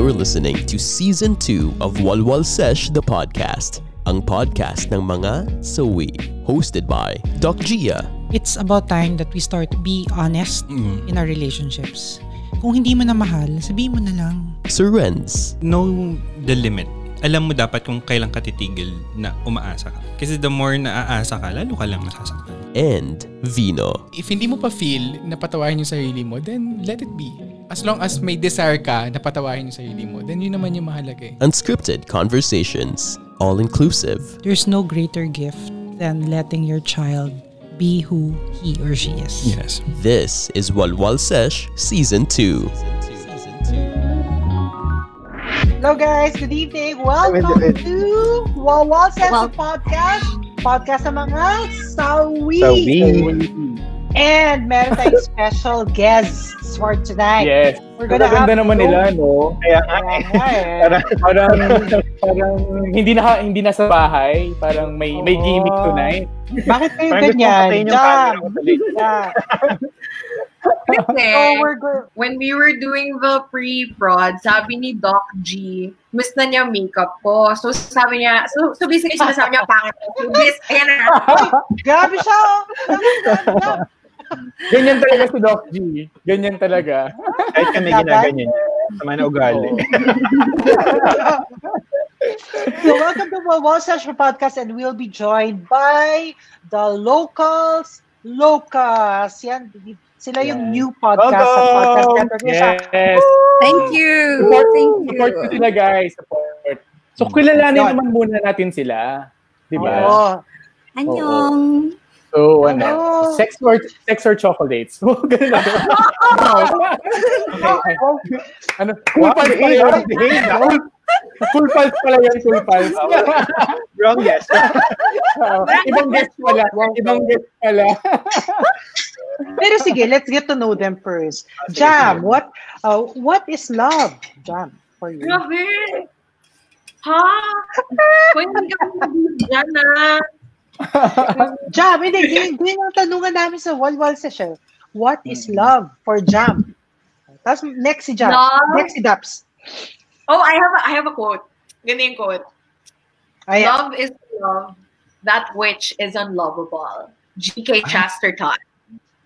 you're listening to Season 2 of Walwal Sesh the Podcast, ang podcast ng mga sawi, hosted by Doc Jia. It's about time that we start to be honest in our relationships. Kung hindi mo na mahal, sabihin mo na lang. Sir Renz. Know the limit. Alam mo dapat kung kailan ka titigil na umaasa ka. Kasi the more na aasa ka, lalo ka lang masasaktan. And Vino. If hindi mo pa feel na patawahin yung sarili mo, then let it be. As long as may desire ka na patawahin yung sarili mo, then yun naman yung mahalaga eh. Unscripted conversations. All-inclusive. There's no greater gift than letting your child be who he or she is. Yes. This is Walwal Sesh Season 2. Hello guys, good evening. Welcome to Walwal Sesh Podcast. Podcast sa mga sawi. And meron tayong special guests for tonight. Yes. We're gonna have naman nila, no? Kaya parang hindi na sa bahay, parang may gimmick tonight. Bakit kayo ganyan? Yeah. When we were doing the pre-prod, sabi ni Doc G, miss na niya makeup ko. So sabi niya, so basically sinasabi niya, pangit ko. Miss, ayan na. Grabe siya. Ganyan talaga si Doc G. Ganyan talaga. Kahit kami ginaganyan. Sama na ugali. So welcome to Walwal Sesh Podcast, and we'll be joined by the Locals Locals. Yan, sila yung new podcast sa Podcast Network Asia. Yes. Thank you. Support ko sila guys. Support. So kilalanin naman muna natin sila, 'di ba? Oh. Annyeong. So ano? Sex or chocolates. So ganun na. Ano? Full pulse pala yan, full pulse. Wrong guess. Ibang guess pala. Pero sige, let's get to know them first. Jam, what is love, Jam, for you? Grabe! Ha? Pwede ka dyan na. Jam, hindi ang tanungan namin sa Walwal Session. What is love for Jam? Tapos next si Jam. Love? Next si Daps. Oh, I have a quote. Ganyan quote. Love is love, that which is unlovable. G.K. Chesterton.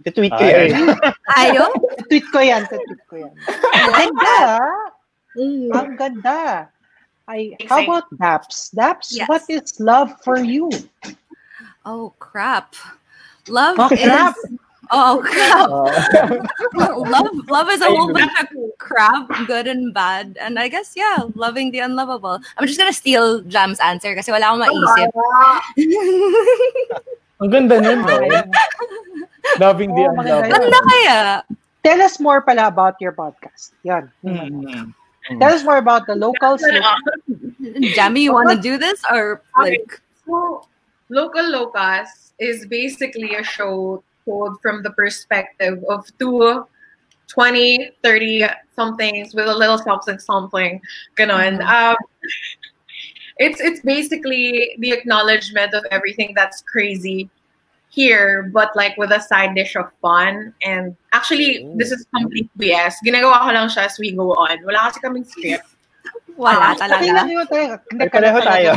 Tweet ko yan. Ayaw? Tweet ko yan. Ang ganda. How about Daps? Daps, yes. What is love for you? Oh, crap. Love is a whole bunch of crap, good and bad. And I guess, loving the unlovable. I'm just gonna steal Jam's answer kasi wala akong maisip. Ang ganda nun, eh. Loving the unlovable. Ganda kaya. Tell us more pala about your podcast. Yan. Mm-hmm. Tell us more about the Locals. Jammy, you wanna do this? Or like... So, Local Locals is basically a show told from the perspective of two 20, 30 somethings with a little something. Ganon. It's basically the acknowledgement of everything that's crazy here, but like with a side dish of fun. And actually, this is complete BS. Ginagawa ko lang siya as we go on. Wala kasi kaming script. Wala talaga. Pareho tayo.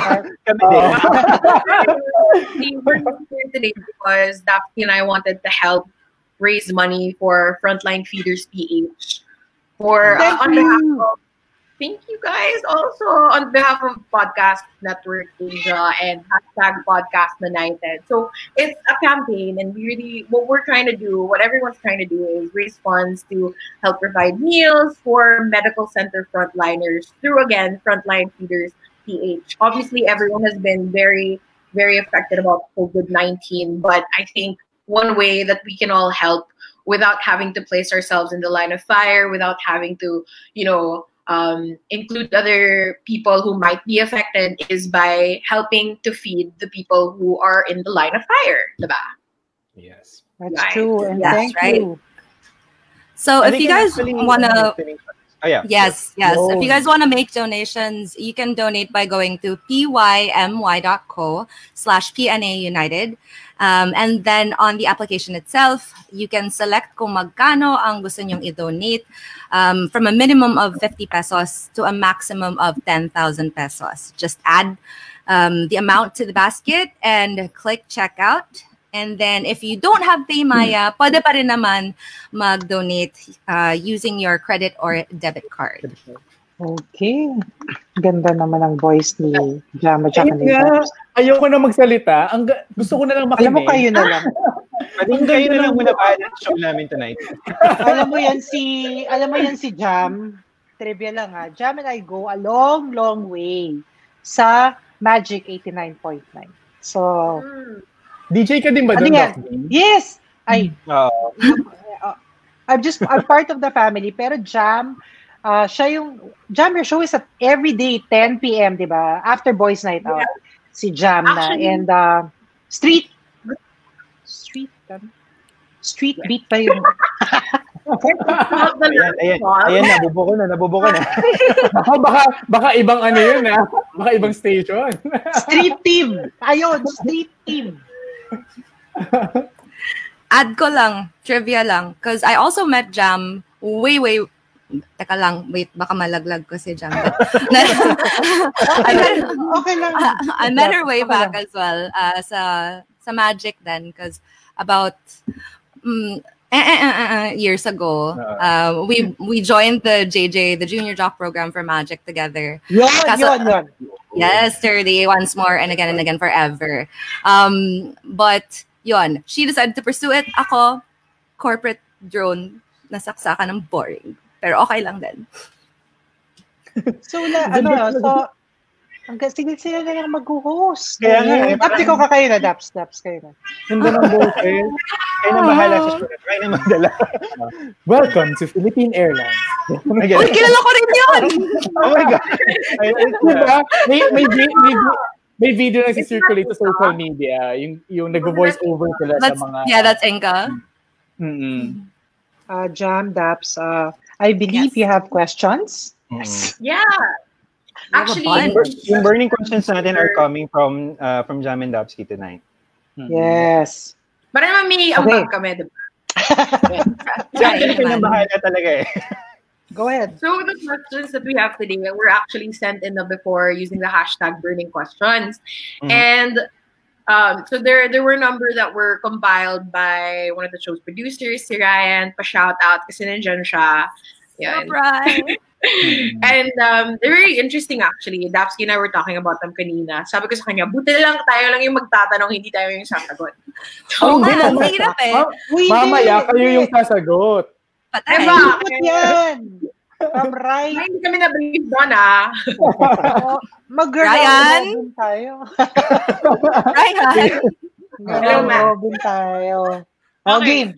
We were here today because Dapsky and I wanted to help raise money for Frontline Feeders PH. Thank you guys also on behalf of Podcast Network Asia and Hashtag Podcast United. So it's a campaign, and what everyone's trying to do is raise funds to help provide meals for medical center frontliners through, again, Frontline Feeders PH. Obviously, everyone has been very, very affected about COVID-19, but I think one way that we can all help without having to place ourselves in the line of fire, without having to, include other people who might be affected, is by helping to feed the people who are in the line of fire, diba? Yes. That's right. True. And that's right. You. So if you guys want to Oh, yeah. Yes. Whoa. If you guys want to make donations, you can donate by going to pymy.co/PNA United. And then on the application itself, you can select kung magkano ang gusto nyong i-donate, from a minimum of 50 pesos to a maximum of 10,000 pesos. Just add the amount to the basket and click checkout. And then if you don't have PayMaya, pwede pa rin naman mag-donate using your credit or debit card. Okay. Ganda naman ang voice ni Jam. Ayoko na magsalita. Gusto ko na lang makinig. Alam mo, kayo na lang. Kayo na lang muna pa ang show namin tonight. Alam mo yan si Jam. Trivia lang ha. Jam and I go a long, long way sa Magic 89.9. So... DJ ka din ba doon? Yes! I'm part of the family, pero Jam, siya yung, Jam, your show is at every day, 10 p.m., di ba? After Boys Night Out, si Jam na. Actually, and Street beat pa yun. Ayan, nabubo ko na. baka ibang ano yun, ha? Baka ibang station. Street team. Add ko lang, trivia lang, because I also met Jam way, teka lang, wait, baka malaglag ko si Jam. I met her way back as well, sa Magic then, because about... years ago, we joined the JJ, the Junior Jock program for Magic together. Yon. Yes, 30, once more and again forever. But yon, she decided to pursue it. Ako, corporate drone, nasaksakan ng boring. Pero okay lang din. So hanggang sila na lang mag-host. Kaya nga. Tapos ko ka kayo na, Daps kayo na. Hindi ng buhay. Kaya na bahala sa surat. Kaya na magdala. Welcome to Philippine Airlines. Uy, kilala ko rin yun! Oh my God. Diba? May video na si-circulate sa social media. Yung nag-voice over sila sa mga... Yeah, that's Enka. Mm-hmm. Jam, Daps, I believe you have questions. Yes. Yeah. Actually, yung burning questions natin are coming from Jam and Dapsky tonight. Mm-hmm. Yes. Parang mami-ambag kami, diba? Diyan na bahala talaga eh. Go ahead. So the questions that we have today were actually sent in before using the hashtag burning questions. Mm-hmm. And so there were a number that were compiled by one of the show's producers, si Ryan, pa-shoutout kasi nandiyan siya. Yan. Surprise! And they're very interesting actually. Dapsky and I were talking about them kanina. Sabi ko sa kanya, buti lang tayo lang yung magtatanong, hindi tayo yung sasagot. So, ang hirap eh. Mamaya, kayo yung sasagot. Patay. Diba? Yan. I'm right. Hindi kami na-brief doon ah. Mag-Ryan. Ryan. Hello, ma'am. Okay.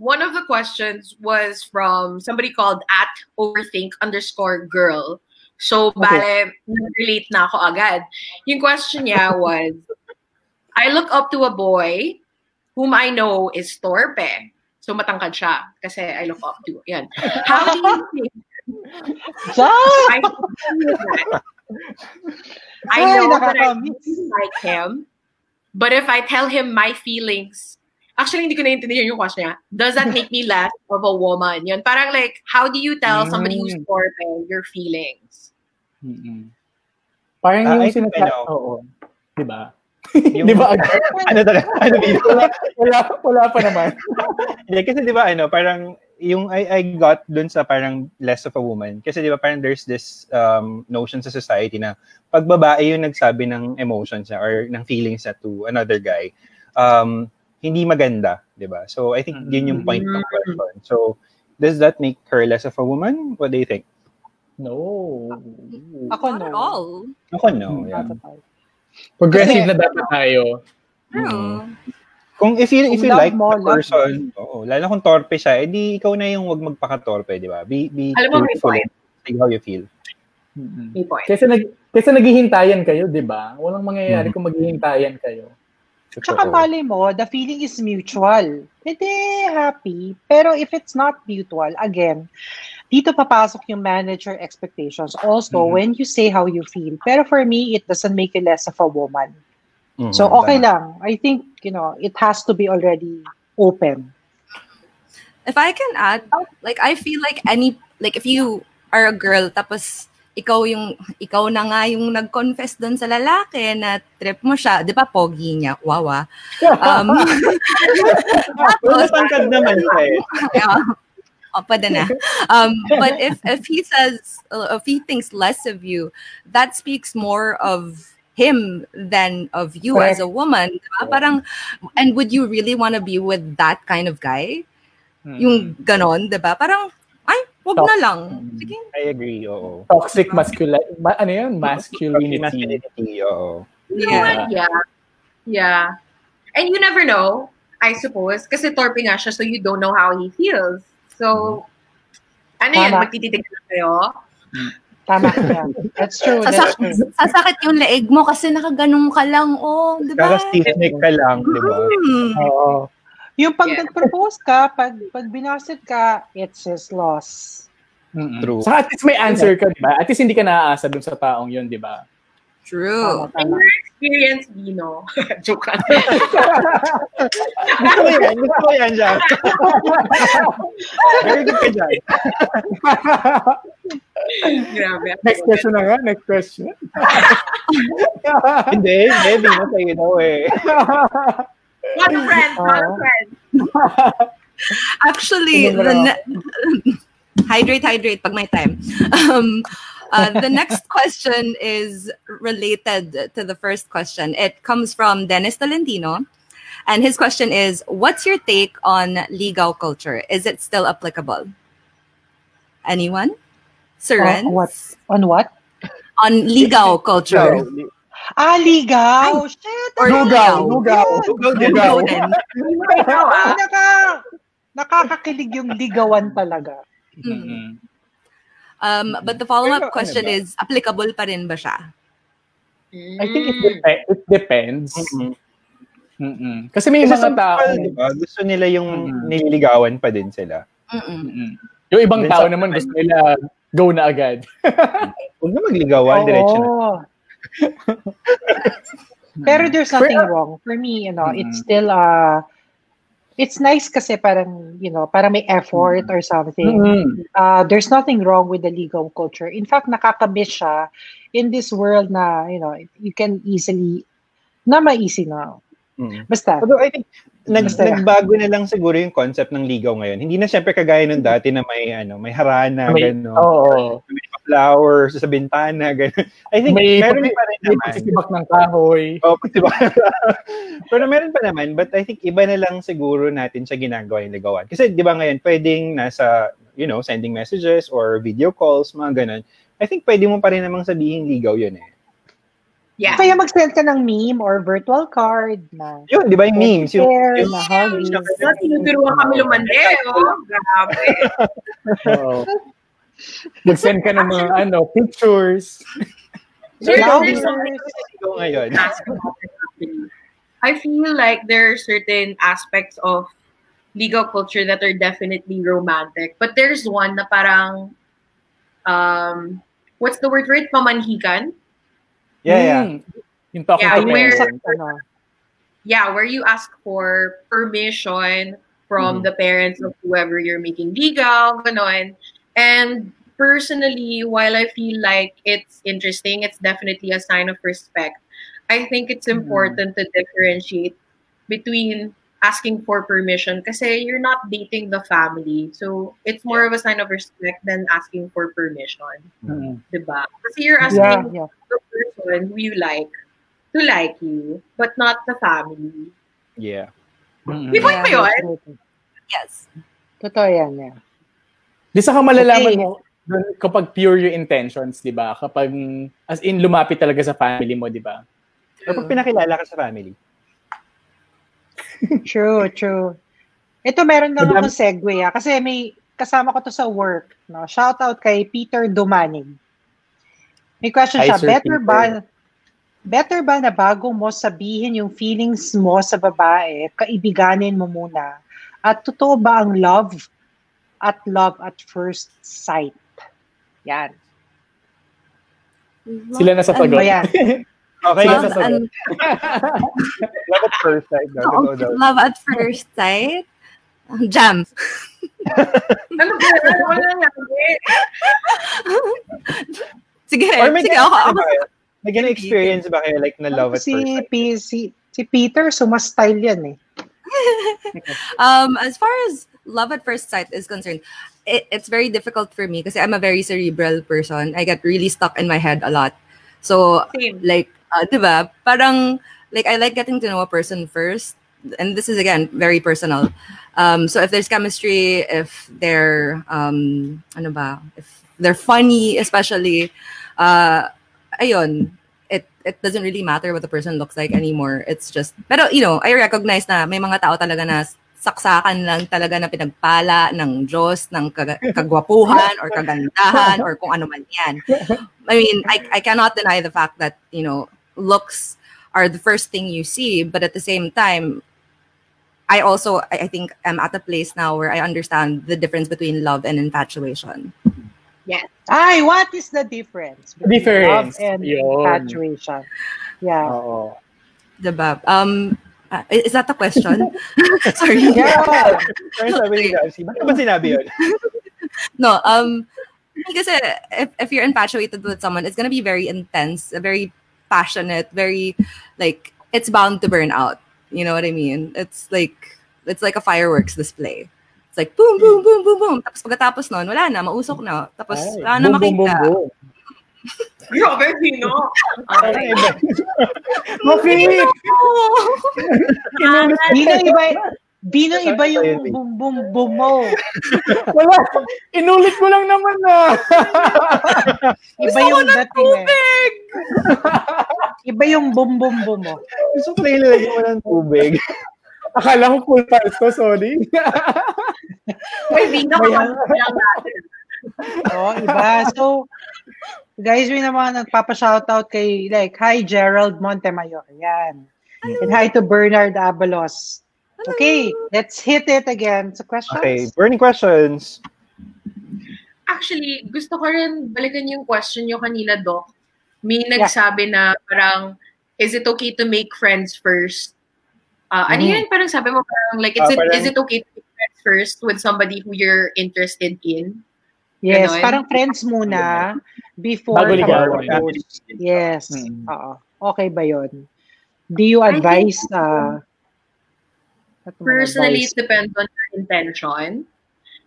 One of the questions was from somebody called @Overthink_girl. So, bale, relate na ako agad. Yung question niya was, I look up to a boy whom I know is torpe. So, matangkad siya kasi I look up to. Yan. How do you think? I know that I like him, but if I tell him my feelings, actually, hindi ko naiintindihan yung question niya. Does that make me less of a woman? Yun, parang like, how do you tell somebody who's torpe your feelings? Mm-hmm. Parang yung sinasabi. Oo. Diba? Diba? Wala pa naman. Yeah, kasi diba, parang yung I got dun sa parang less of a woman. Kasi diba parang there's this notion sa society na pag babae yung nagsabi ng emotions na, or ng feelings na to another guy, hindi maganda, diba? So, I think yun yung point ng question. So, does that make her less of a woman? What do you think? No. Not at all. Ako no, yeah. Progressive na dapat tayo. Kung if you like the person, lalo kung torpe siya, edi ikaw na yung wag magpakatorpe, diba? Be truthful. Like how you feel. May point. Kasi naghihintayan kayo, diba? Walang mangyayari kung maghihintayan kayo. Tsaka pali mo, the feeling is mutual. Hindi happy. Pero if it's not mutual, again, dito papasok yung manager expectations. Also, mm-hmm. when you say how you feel, pero for me, it doesn't make you less of a woman. Mm-hmm. So, okay lang. I think, you know, it has to be already open. If I can add, like, I feel like any, like, if you are a girl, tapos, ikaw na nga yung nag-confess doon sa lalaki na trip mo siya. Di ba, pogi niya? Wawa. Pagpangkad naman siya eh. Oh, pwede na. But if he says, if he thinks less of you, that speaks more of him than of you as a woman. Di ba? Parang, and would you really want to be with that kind of guy? Yung ganon, di ba? Parang, wag na lang. Sige. I agree, oo. Toxic masculinity. Ano yun? Masculinity, oo. Yeah. And you never know, I suppose, kasi torpe nga siya, so you don't know how he feels. So, ano yun? Magtititig na kayo? Tama ka. That's true. Sasakit yung leeg mo kasi nakaganong ka lang, oh. Diba? Kakastitnik ka lang, diba? Oo. Yung pag nag-propose ka, pag binasit ka, it's his loss. Mm-hmm. True. So at least may answer ka, diba? At least hindi ka naaasa dun sa taong yun, diba? True. In your experience, Vino. Joke. Gusto ko yan, Jam. Very good ka dyan. Grabe. Next question na nga. Hindi, Vino sa'yo daw eh. Not a friend. Actually, hydrate pag may time. The next question is related to the first question. It comes from Dennis Talendino, and his question is, what's your take on Ligaw culture? Is it still applicable? Anyone? Sir Renz? On what? On Ligaw culture. Ligaw! Shit! Lugaw. Nakakakilig yung ligawan talaga. Mm-hmm. But the follow-up question is, applicable pa rin ba siya? I think it depends. Mm-hmm. Mm-hmm. Kasi may mga tao, diba? Gusto nila yung nililigawan pa din sila. Mm-hmm. Yung ibang tao naman gusto nila go na agad. Huwag na magligawan, diretso na. Pero there's nothing wrong. For me, you know, it's still it's nice kasi parang, you know, parang may effort or something. Mm-hmm. There's nothing wrong with the legal culture. In fact, nakakamiss siya in this world na, you know, you can easily na ma-easy now. Mm-hmm. Basta. Although I think nagbago na lang siguro yung concept ng ligaw ngayon. Hindi na siyempre kagaya nung dati na may harana, gano'n. Oh. May flowers sa bintana, gano'n. I think meron pa rin naman. May pagsibak ng kahoy. Oo, pagsibak. Pero meron pa naman, but I think iba na lang siguro natin siya ginagawa yung ligawan. Kasi di ba ngayon, pwedeng nasa, you know, sending messages or video calls, mga gano'n. I think pwede mo pa rin namang sabihin ligaw yun eh. Yeah. Kaya mag-send ka ng meme or virtual card na. Yun, di ba yung memes? Yung hobbies. Tinuturuan kami lumandeo. Grabe. Mag-send ka ng mga pictures. There's something to go ngayon. I feel like there are certain aspects of legal culture that are definitely romantic. But there's one na parang, what's the word for it? Pamanhikan? Yeah. Where you ask for permission from the parents of whoever you're making ligaw, ganon. And personally, while I feel like it's interesting, it's definitely a sign of respect. I think it's important to differentiate between asking for permission kasi you're not dating the family. So, it's more of a sign of respect than asking for permission. Mm-hmm. Diba? Kasi you're asking the person who you like to like you, but not the family. Yeah. Mm-hmm. May point ba yun? Yes. Totoo yan, yeah. Di saka malalaman mo kapag pure your intentions, diba? Kapag, as in, lumapit talaga sa family mo, diba? Kapag pinakilala ka sa family. True. Ito meron lang akong segue kasi may kasama ko to sa work, no. Shout out kay Peter Dumaning. May question siya, better ba na bago mo sabihin yung feelings mo sa babae, kaibiganin mo muna? At totoo ba ang love at love at first sight. Yan. Sila na sa pagod. Okay, love, sa pagod. Love at first sight. No, love at first sight. Jam. Ano ba? Wala nangyari. Sige, ako. May ganang experience ba kayo like na love at first sight? Si Peter, sumastyle yan eh. As far as love at first sight is concerned, it's very difficult for me because I'm a very cerebral person. I get really stuck in my head a lot. So, same. Diba? Parang, like, I like getting to know a person first. And this is, again, very personal. So if there's chemistry, if they're, if they're funny, especially, it doesn't really matter what the person looks like anymore. It's just, pero, you know, I recognize na may mga tao talaga na saksakan lang talaga na pinagpala ng Diyos, ng kagwapuhan or kagandahan or kung ano man yan. I mean, I cannot deny the fact that, you know, looks are the first thing you see, but at the same time, I also, I think I'm at a place now where I understand the difference between love and infatuation. Yes. Ay, what is the difference between love and infatuation? Yeah. Oo. Diba? Is that the question? Sorry. Yeah. Ba't ka ba sinabi yun? No. Kasi if you're infatuated with someone, it's gonna be very intense, very passionate, very like it's bound to burn out. You know what I mean? It's like a fireworks display. It's like boom, boom, boom, boom, boom. Tapos pagkatapos nun, wala na, mausok na. Tapos ay, wala na makita. Grabe, Vino. Maki! Vino iba yung boom, boom, boom mo. Wala, inulit mo lang naman na. Iba yung dating eh. Iba yung boom, boom, boom mo. Gusto ko na ilagay mo ng tubig. Akala ko full pals ko, sorry. May Vino ka lang natin. Oo, iba. So, guys, may naman nagpapa-shoutout kay, like, hi Gerald Montemayor. Yan. Hello. And hi to Bernard Abalos. Hello. Okay, let's hit it again. So, questions? Okay, burning questions. Actually, gusto ko rin balikan yung question nyo kanina, Doc. May nagsabi na parang, is it okay to make friends first? Ano yun? Parang sabi mo parang, like, is it okay to make friends first with somebody who you're interested in? Yes, ganun? Parang friends muna before proposed. Yes. Mm-hmm. Okay ba yun? Do you advise? Personally, it depends on your intention.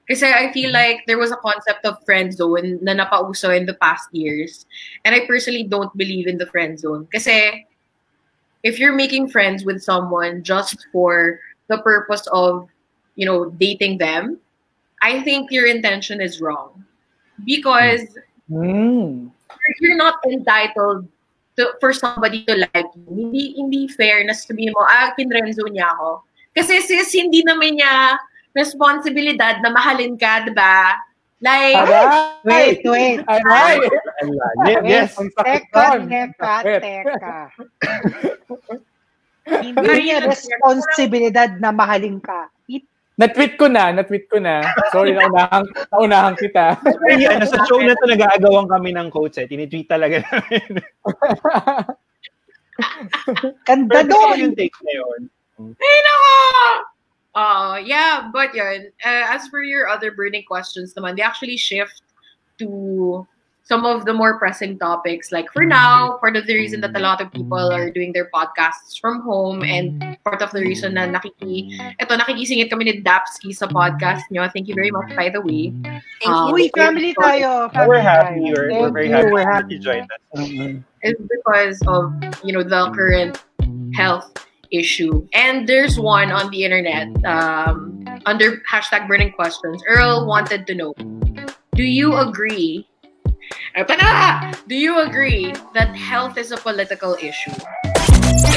Kasi I feel like there was a concept of friend zone na napauso in the past years. And I personally don't believe in the friend zone. Kasi if you're making friends with someone just for the purpose of, you know, dating them, I think your intention is wrong because you're not entitled for somebody to like you. Hindi fair na sabihin mo, pinrenzo niya ako. Kasi sis, hindi naman niya responsibilidad na mahalin ka, diba? Like, wait. Aray! Yes. Teka. Hindi niya responsibilidad na mahalin ka. Na-tweet ko na. Sorry, naunahan kita. Sa show na ito, nag-aagawan kami ng coach. Tinitweet talaga namin. Ganda doon! Yung take na yun. Hey, nako! Yeah, but yun. As for your other burning questions naman, they actually shift to some of the more pressing topics. Like, for now, part of the reason that a lot of people are doing their podcasts from home and part of the reason na nakikisingit kami ni Dapsky sa podcast nyo. Thank you very much, by the way. Uy, family tayo. We're happy. We're very happy that you joined us. It's because of, you know, the current health issue. And there's one on the internet under hashtag burning questions. Earl wanted to know, do you agree that health is a political issue?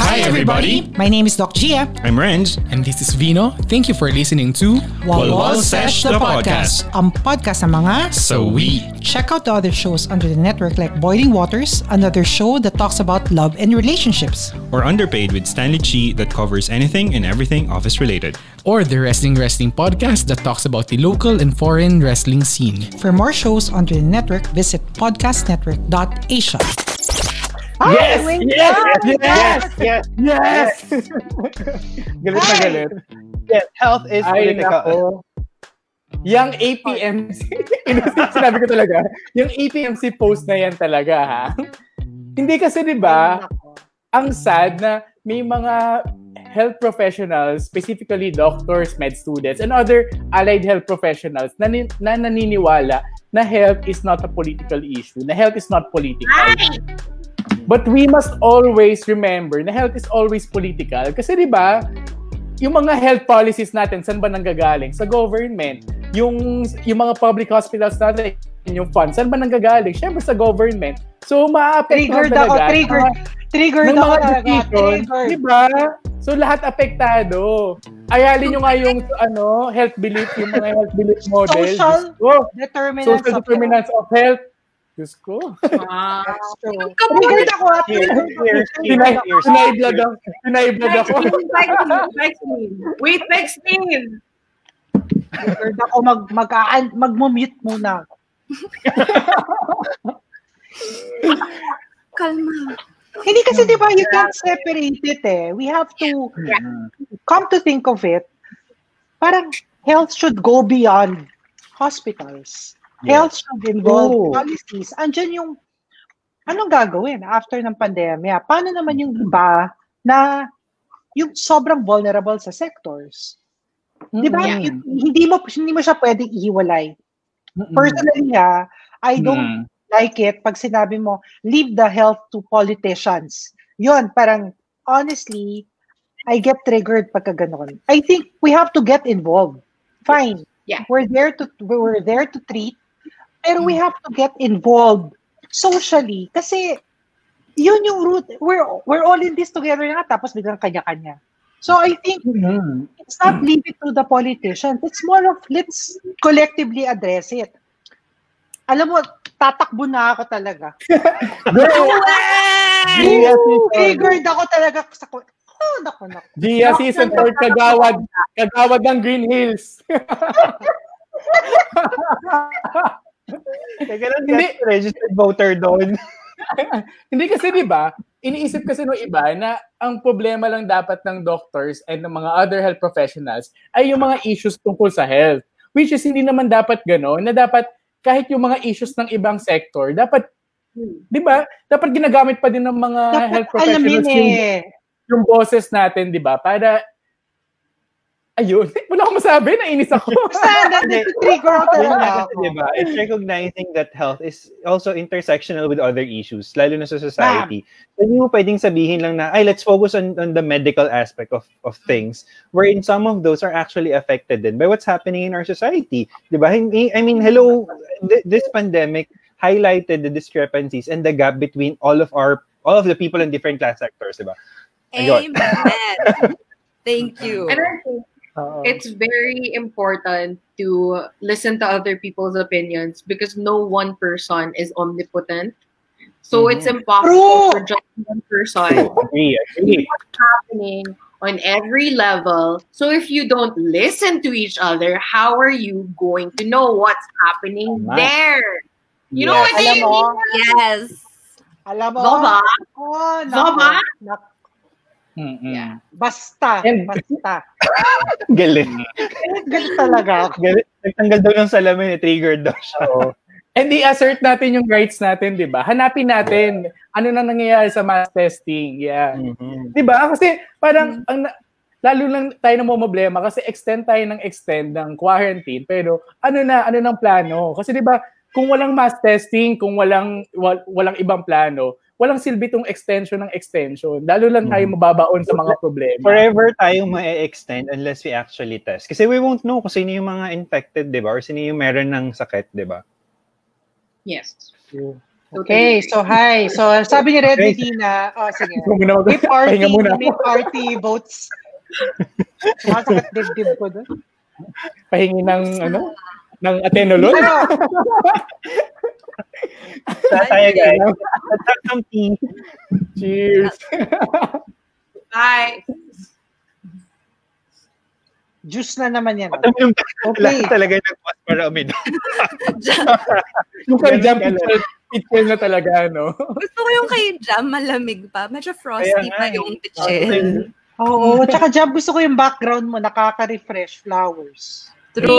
Hi, everybody. My name is Doc Jia. I'm Renz. And this is Vino. Thank you for listening to Walwal Sesh, the podcast. Ang podcast ng mga so we. Check out the other shows under the network like Boiling Waters, another show that talks about love and relationships. Or Underpaid with Stanley Chi that covers anything and everything office-related. Or the Wrestling Wrestling Podcast that talks about the local and foreign wrestling scene. For more shows under the network, visit podcastnetwork.asia. Oh, yes! Yes! Yes! Yes! Yes! Galit na galit. Yes, health is political. Yung APMC, sinabi ko talaga, yung APMC post na yan talaga, ha? Hindi kasi, di ba, ang sad na may mga health professionals, specifically doctors, med students, and other allied health professionals na naniniwala na health is not a political issue, na health is not political. Ay! But we must always remember na health is always political. Kasi di ba, yung mga health policies natin, saan ba nanggagaling? Sa government. Yung mga public hospitals natin, yung funds, saan ba nanggagaling? Siyempre sa government. So, ma-apektuhan talaga. Triggered ako. Diba? So, lahat apektado. Ayalin nyo nga yung health belief, yung mga health belief model. Social determinants of health. Diyos ko. Wow. Triggered ako. Tinay vlog ako. Wait, next thing. Triggered ako. Mag-mute muna. Kalma. Hindi kasi diba, you can't separate it eh. We have to come to think of it. Parang health should go beyond hospitals. Yeah. Health should involve policies. Andiyan yung, anong gagawin after ng pandemya? Paano naman yung iba na yung sobrang vulnerable sa sectors? Diba? Yeah. Hindi mo siya pwedeng ihiwalay. Personally ha, I don't like it pag sinabi mo, leave the health to politicians. Yun, parang honestly, I get triggered pagka ganon. I think we have to get involved. Fine. Yeah. We're there to treat. Pero we have to get involved socially kasi yun yung root. We're all in this together na tapos biglang kanya-kanya. So I think it's not leave it to the politicians. It's more of let's collectively address it. Alam mo, tatakbo na ako talaga. Triggered ako talaga sa naku. Gia season 4 kagawad ng Green Hills. Teka lang, hindi registered voter doon. Hindi kasi di ba, iniisip kasi no iba na ang problema lang dapat ng doctors and ng mga other health professionals ay yung mga issues tungkol sa health, which is hindi naman dapat gano'n, na dapat kahit yung mga issues ng ibang sector, dapat di ba, dapat ginagamit pa din ng mga dapat health professionals yung boses natin, di ba? Para, ayun, wala akong masabi, nainis ako. Sana, trigger ako talaga ako. Diba? It's recognizing that health is also intersectional with other issues, lalo na sa society. So, hindi mo pwedeng sabihin lang na, ay, let's focus on the medical aspect of things, wherein some of those are actually affected then by what's happening in our society. Diba? I mean, hello, this pandemic highlighted the discrepancies and the gap between all of the people in different class sectors, diba? Amen. Thank you. And I think it's very important to listen to other people's opinions because no one person is omnipotent. So it's impossible for just one person. What's happening on every level. So if you don't listen to each other, how are you going to know what's happening there? You know what I mean? Yes. Alam mo. Diba? Yeah. Basta. Galit talaga. Galit. Nagtanggal daw ng salamin, triggered daw siya. And i-assert natin yung rights natin, di ba? Hanapin natin ano na nangyayari sa mass testing. Yeah. Mm-hmm. Di ba? Kasi parang, lalo lang tayo namumblema kasi extend tayo ng extend ng quarantine. Pero ano ng plano? Kasi di ba, kung walang mass testing, kung walang ibang plano, walang silbi tong extension ng extension. Lalo lang tayo mababaon sa mga problema. Forever tayong ma-extend unless we actually test. Kasi we won't know kung sino yung mga infected, di ba? Or sino yung meron ng sakit, di ba? Yes. So, Okay, so hi. So sabi ni Red Medina, okay. Oh sige. May party votes. Sumasakit dibdib ko doon. Pahingi ng ano? Ng atenolol? Tayo guys. Let's have some tea. Cheers. Bye. Juice na naman yan. Yung okay. Talaga nag-pause para uminom. Yung kay Jam, pichel na talaga, no? Gusto ko yung kay Jam, malamig pa. Medyo frosty pa yung pichel. Oo, tsaka Jam, gusto ko yung background mo, nakaka-refresh flowers. True.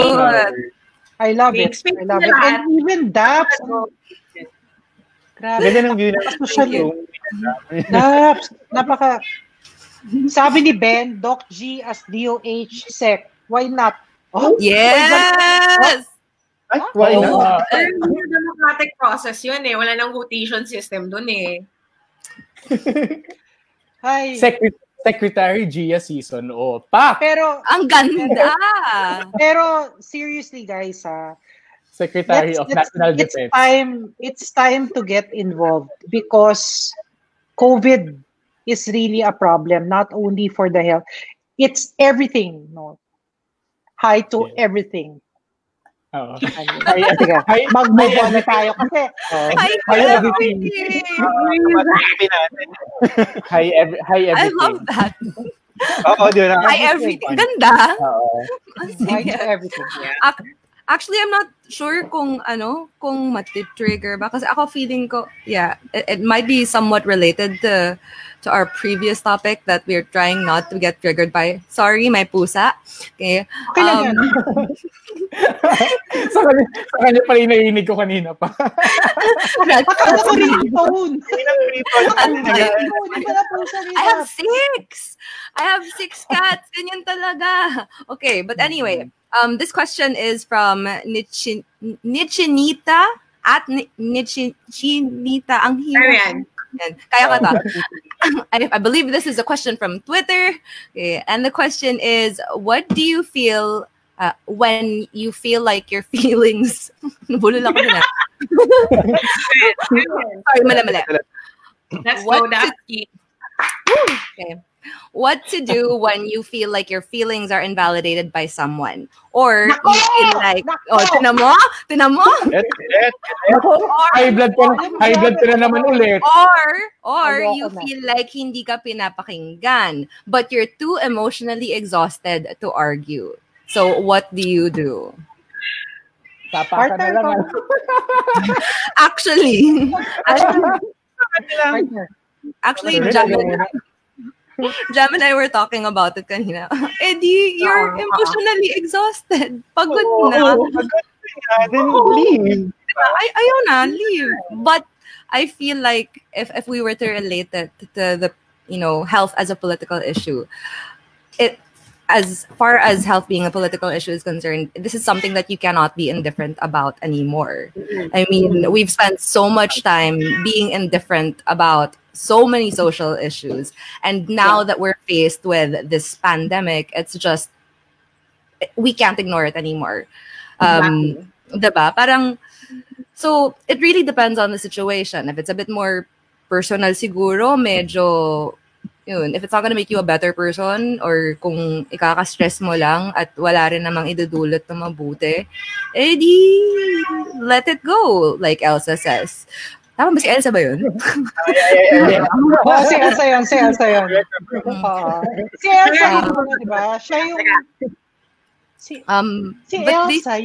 I love it. I love it. And even Daps. Grabe. Ganda ng view na. Daps. Napaka... Sabi ni Ben, Doc G as DOH sec. Why not? Oh, yes! Why not? Yung democratic process yun eh. Wala nang quotation system dun eh. Hi. Secretary Gia season. Oh, pa! Pero, ang ganda! Pero, seriously guys ha. Secretary of National Defense. It's time to get involved because COVID is really a problem, not only for the health. It's everything. No? Hi to everything. Oh. Hi. Mag-move on na tayo kasi. Hi everything. Hi everything. I love that. Oh, dude, hi everything. Ganda. Hi to everything. Yeah. Actually, I'm not sure kung matitrigger ba. Kasi ako feeling ko, yeah, it might be somewhat related to our previous topic that we're trying not to get triggered by. Sorry, my pusa. Okay. Sa kanya pala yung nainig ko kanina pa. Pakala ko rin yung phone. I have six cats. Ganyan talaga. Okay, but anyway. This question is from Nichinita at Nichinita. Ang hirap. Kaya ka ta. I believe this is a question from Twitter. Okay. And the question is, what do you feel when you feel like your feelings... Nabulol ako na. Sorry, mali. Let's go, Dapsky. Okay. What to do when you feel like your feelings are invalidated by someone, or you feel like, oh, tinamo, high blood ka na naman ulit, or you feel like hindi ka pinapakinggan, but you're too emotionally exhausted to argue. So what do you do? Tapakan na lang. Actually, Jam and I were talking about it kanina. Eddie, you're emotionally exhausted. Pagod na. Then leave. Ayaw na, leave. But I feel like if we were to relate it to the, health as a political issue, as far as health being a political issue is concerned, this is something that you cannot be indifferent about anymore. I mean, we've spent so much time being indifferent about so many social issues. And now that we're faced with this pandemic, it's just, we can't ignore it anymore. Diba? Parang, so it really depends on the situation. If it's a bit more personal siguro, medyo, yun, if it's not gonna make you a better person or kung ikaka-stress mo lang at wala rin namang idudulot na mabuti, di, let it go, like Elsa says. Tama ba si Elsa ba yun? Oo, si Elsa yun. Si Elsa yun, diba? Siya yung... Si Elsa,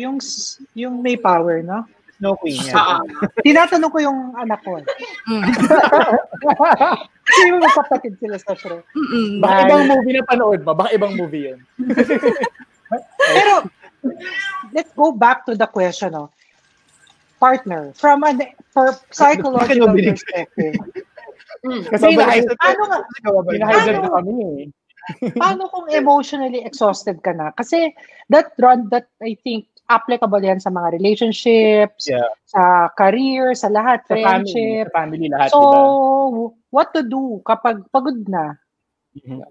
yung may power, no? No queen yan. Tinatanong ko yung anak ko. Kasi yung magkapatid sila sa show. Baka ibang movie na panood mo. Baka ibang movie yun. Pero, let's go back to the question, no? Partner from a psychological perspective. Kasi hinahydrate na kami. Paano kung emotionally exhausted ka na? Kasi that I think applicable yan sa mga relationships, sa career, sa lahat, sa friendship, family lahat. So, diba? What to do kapag pagod na? Mm-hmm.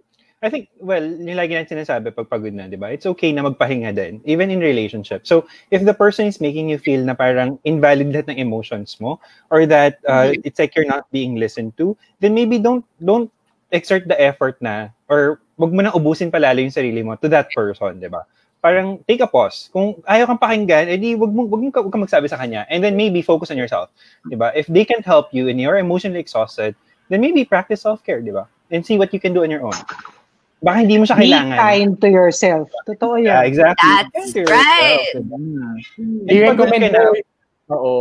I think, well, yung lagi natin sinasabi pag pagod na, di ba? It's okay na magpahinga din, even in relationship. So, if the person is making you feel na parang invalid lahat ng emotions mo, or that it's like you're not being listened to, then maybe don't exert the effort na, or wag mo na ubusin palalo yung sarili mo to that person, di ba? Parang take a pause. Kung ayaw kang pakinggan, edi wag kang magsabi sa kanya. And then maybe focus on yourself, di ba? If they can't help you and you're emotionally exhausted, then maybe practice self-care, di ba? And see what you can do on your own. Baka hindi mo siya kailangan. Be kind to yourself. Totoo yan. Yeah, exactly. That's right. I-recommend mo. Oo.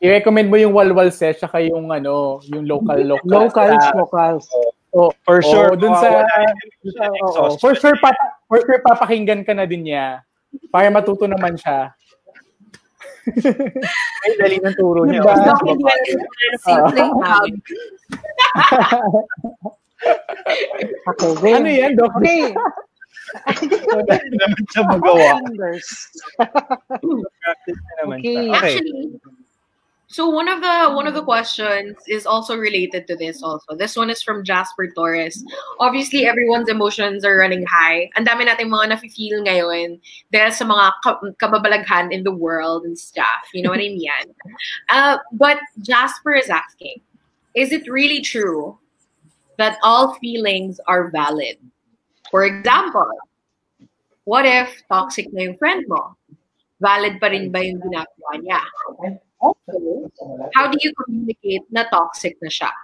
I-recommend mo yung Walwal Sesh saka yung ano, yung Locals. Locals. Oh, for sure. Doon sa for sure papakinggan ka na din niya para matuto naman siya. Ay, dali ng turo niya. Diba? Okay, then, ano yan, Doc? Okay. Actually, so one of the questions is also related to this also. This one is from Jasper Torres. Obviously, everyone's emotions are running high. Ang dami nating mga nafe-feel ngayon dahil sa mga kababalaghan in the world and stuff. You know what I mean? But Jasper is asking, is it really true that all feelings are valid? For example, what if toxic na yung friend mo? Valid pa rin ba yung ginagawa niya? Also, how do you communicate na toxic na siya?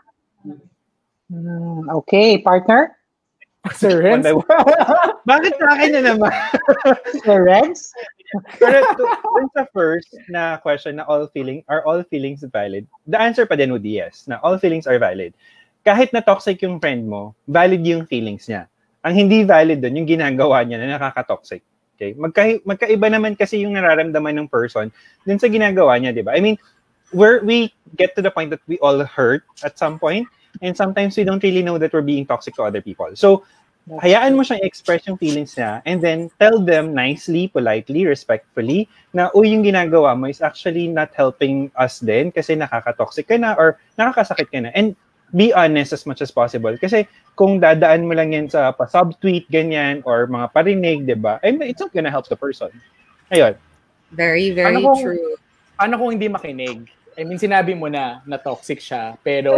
Okay, partner? Sir Renz? Bakit sa akin na naman? Sir Renz? Pero dun sa first na question na are all feelings valid? The answer pa din would be yes, na all feelings are valid. Kahit na toxic yung friend mo, valid yung feelings niya. Ang hindi valid doon yung ginagawa niya na nakaka-toxic. Okay? Magkaiba naman kasi yung nararamdaman ng person dun sa ginagawa niya, di ba? I mean, we get to the point that we all hurt at some point, and sometimes we don't really know that we're being toxic to other people. So, hayaan mo siyang express yung feelings niya and then tell them nicely, politely, respectfully na, oh, yung ginagawa mo is actually not helping us din kasi nakaka-toxic ka na or nakakasakit ka na. And be honest as much as possible. Kasi kung dadaan mo lang yan sa pa-subtweet, ganyan, or mga parinig, diba? And it's not gonna help the person. Ayun. Very, very true. Ano kung hindi makinig? I mean, sinabi mo na toxic siya, pero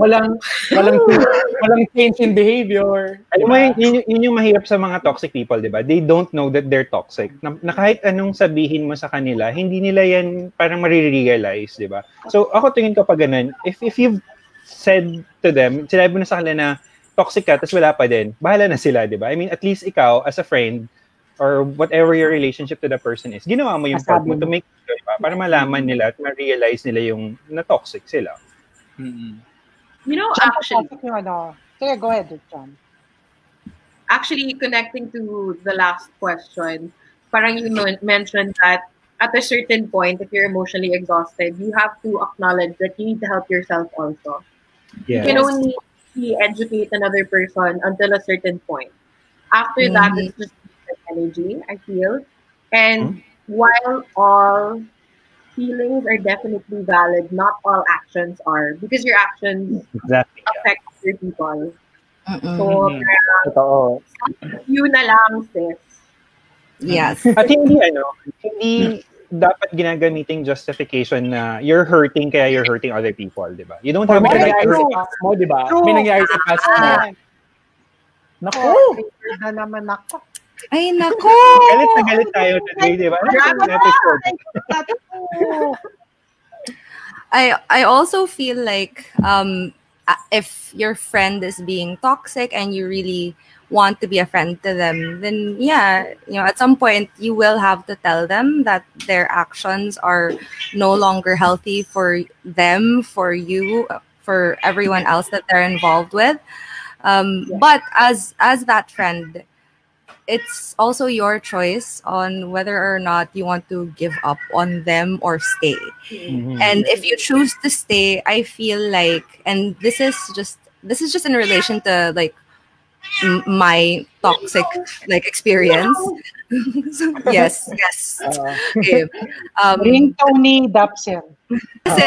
walang change in behavior. Diba? Yun yung mahirap sa mga toxic people, diba? They don't know that they're toxic. Na kahit anong sabihin mo sa kanila, hindi nila yan parang marirealize, diba? So, ako tingin ko pa ganun, if you've said to them, sinabi mo na sa kanila na toxic ka, tapos wala pa din, bahala na sila, di ba? I mean, at least ikaw, as a friend, or whatever your relationship to the person is, ginawa mo yung part mo to make, diba? Para malaman nila at ma-realize nila yung na-toxic sila. Mm-hmm. You know, actually, go ahead, John. Actually, connecting to the last question, parang you mentioned that at a certain point, if you're emotionally exhausted, you have to acknowledge that you need to help yourself also. Yes. You can only educate another person until a certain point. After that, it's just energy, I feel. And while all feelings are definitely valid, not all actions are. Because your actions affect other people. So, you na lang, sis. Yes. At hindi dapat ginagamitin justification na you're hurting kaya you're hurting other people, di ba? You don't have the right to hurt us mo, di ba? May nangyari sa past mo. Naku! Ay, naku! Galit na galit tayo today, di ba? I also feel like if your friend is being toxic and you really want to be a friend to them, then yeah, you know, at some point you will have to tell them that their actions are no longer healthy for them, for you, for everyone else that they're involved with. But as that friend, it's also your choice on whether or not you want to give up on them or stay. Mm-hmm. And if you choose to stay, I feel like, and this is just in relation to like my toxic like experience. So, yes. Okay. Ring Tony Dapsky. Kasi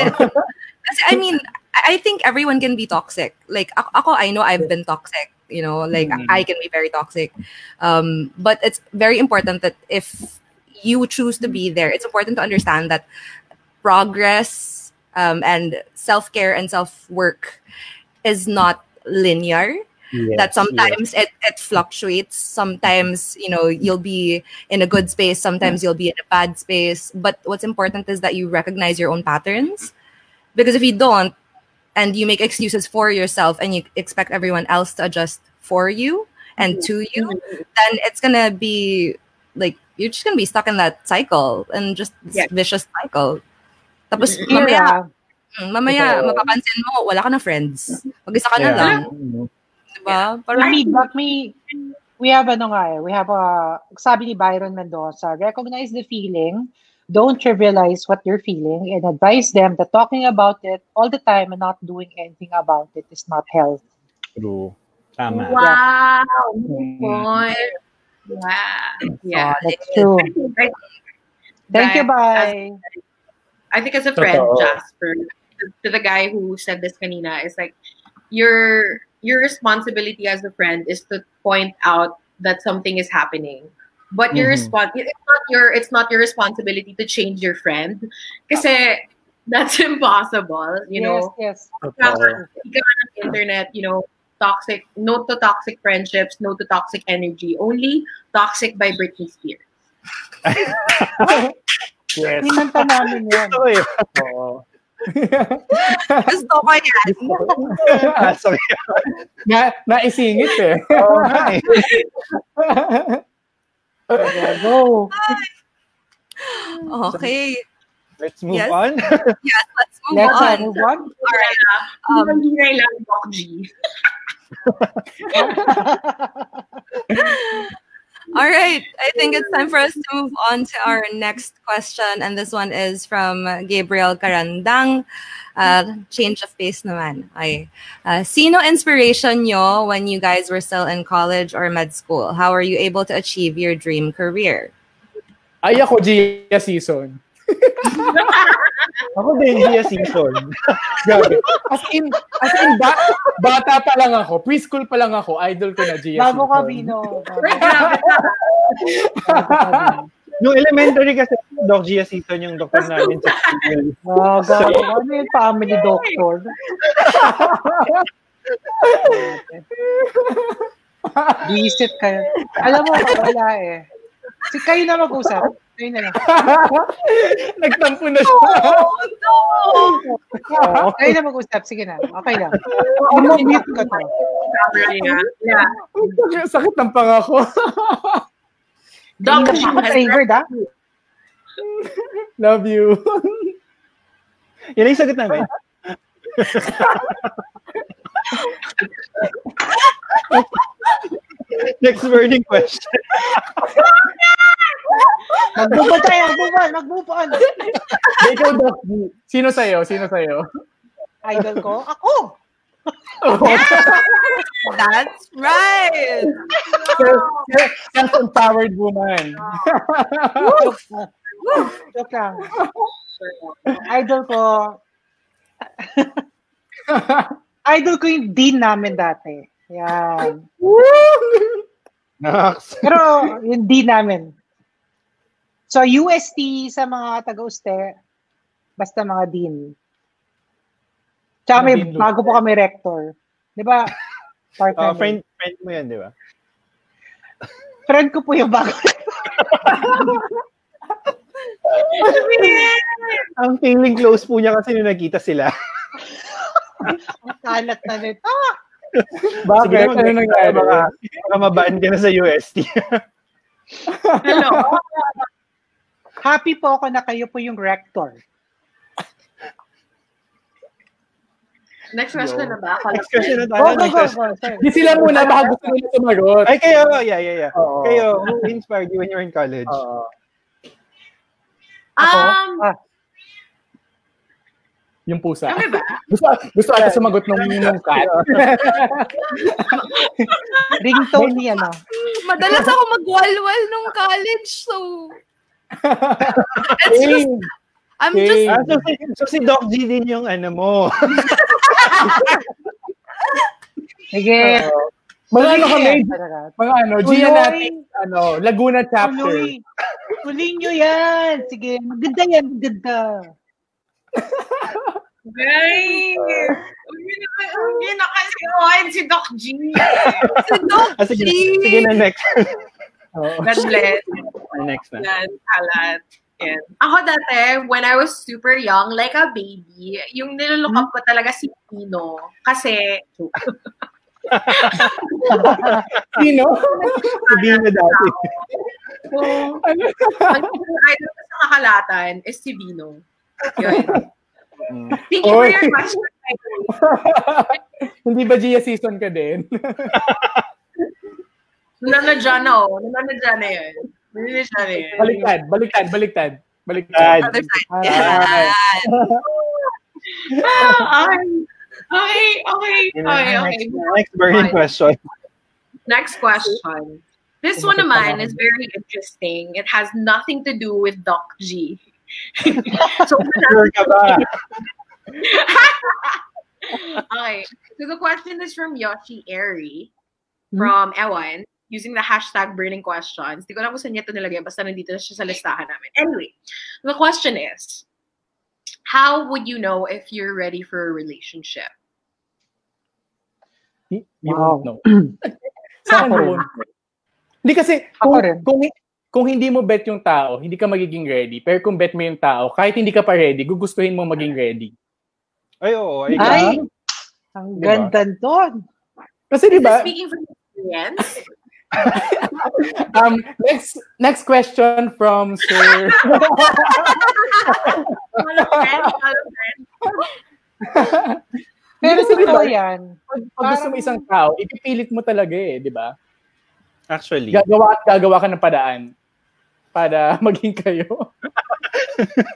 I mean, I think everyone can be toxic. Like ako, I know I've been toxic. you know, like I can be very toxic. But it's very important that if you choose to be there, it's important to understand that progress and self-care and self-work is not linear. Yes, that sometimes it fluctuates. Sometimes, you know, you'll be in a good space. Sometimes you'll be in a bad space. But what's important is that you recognize your own patterns. Because if you don't, and you make excuses for yourself and you expect everyone else to adjust for you and to you, then it's going to be like, you're just going to be stuck in that cycle and just this vicious cycle. Tapos, mamaya, mapapansin mo, wala ka na friends. Mag-isa ka na lang. We have sabi ni Byron Mendoza, recognize the feeling, don't trivialize what you're feeling, and advise them that talking about it all the time and not doing anything about it is not healthy. True. Tama. Wow. Wow. Yeah. That's true. Thank you, bye. I think as a friend, Jasper, to the guy who said this kanina, it's like, your responsibility as a friend is to point out that something is happening, but your it's not your responsibility to change your friend, kasi that's impossible. You know, on the internet, you know, toxic. No to toxic friendships. No to toxic energy. Only Toxic by Britney Spears. Yes. Kinanta namin yun. Oo. Gusto ko yan. Sorry. Naisingit eh. Oo nga eh. Go. Okay. Let's move on. Yes, let's move on. All right. Hindi lang Doc G. All right. I think it's time for us to move on to our next question. And this one is from Gabriel Carandang. Change of pace naman. Sino inspiration nyo when you guys were still in college or med school? How are you able to achieve your dream career? Ay, ako Gia season. Ako din Gia season. Grabe. As in bata pa lang ako. Preschool pa lang ako. Idol ko na Gia season. Bago ka, Vino. No, elementary kasi Doc Jia season yung doctor namin. Oh, God. Ano yung family doctor? Visit kayo. Alam mo, wala eh. Si kayo na mag-usap. Kayo na lang. Nagtampo na siya. No. Kayo na mag-usap. Sige na. Okay lang. Mute ka to. Sakit ng pangako. Doc, love you. Yan ang sagot namin. Next burning question. Mag-move on tayo. Mag-move on. Sino sa'yo? Idol ko? Ako! That's right. Self-empowered woman. Joke lang. Idol ko yung dean namin dati. Yan. Pero yung dean namin. So UST sa mga taga-uste, basta mga dean. Tsaka may bago po kami rector. Di ba? Friend mo yan, di ba? Friend ko po yung bago. Ang feeling close po niya kasi nung nakita sila. Ang kalat na nito. Bakit? Ano nangyari? Baka mabaan ka na sa UST. Hello. Happy po ako na kayo po yung rector. Next question na ba? Next question na tayo. Go. Di sila muna, baka gusto nila sumarot. Ay, kayo. Yeah. Uh-oh. Kayo, who inspired you when you were in college? Yung pusa. Kami ba? Gusto ata sumagot ng cat. Ringtone niya, no? Madalas ako magwalwal nung college, so... It's just... I'm just... So si Doc G din yung ano mo. Sige. Manalo kami. Mga ano, Gia natin, ano, Laguna chapter. Tuloy nyo yan. Sige, maganda yan, maganda. Guys! Uy, nakalimutan si Doc G. Si Doc G! Sige na, next. That's it. Next na. That's halat. Yeah. Ako dati, when I was super young, like a baby, yung nilolook up ko talaga si Vino. Kasi... Vino? Si Vino dati. So, ang idol ko sa kakalatan is si Vino. Yun. Thank you for your question. Hindi ba Gia season ka din? Nanadya na o. Nanadya na yun. Baliktad. Okay. Next question. This one of mine is very interesting. It has nothing to do with Doc G. So, okay. So the question is from Yoshi Airy from Ewan using the hashtag burning questions. Di ko lang kung saan niya ito nilagay. Basta nandito na siya sa listahan namin. Anyway, the question is, how would you know if you're ready for a relationship? You won't know. Hindi kasi, kung hindi mo bet yung tao, hindi ka magiging ready. Pero kung bet mo yung tao, kahit hindi ka pa ready, gugustuhin mo maging ready. Ay, oo. Ay, ang ganda doon. Kasi diba... Speaking from experience. Next question from Sir... Hello, friend. Pero sa diba, yan. Pag gusto mo isang tao, ipipilit mo talaga eh, di ba? Actually. Gagawa ka ng padaan. Para maging kayo.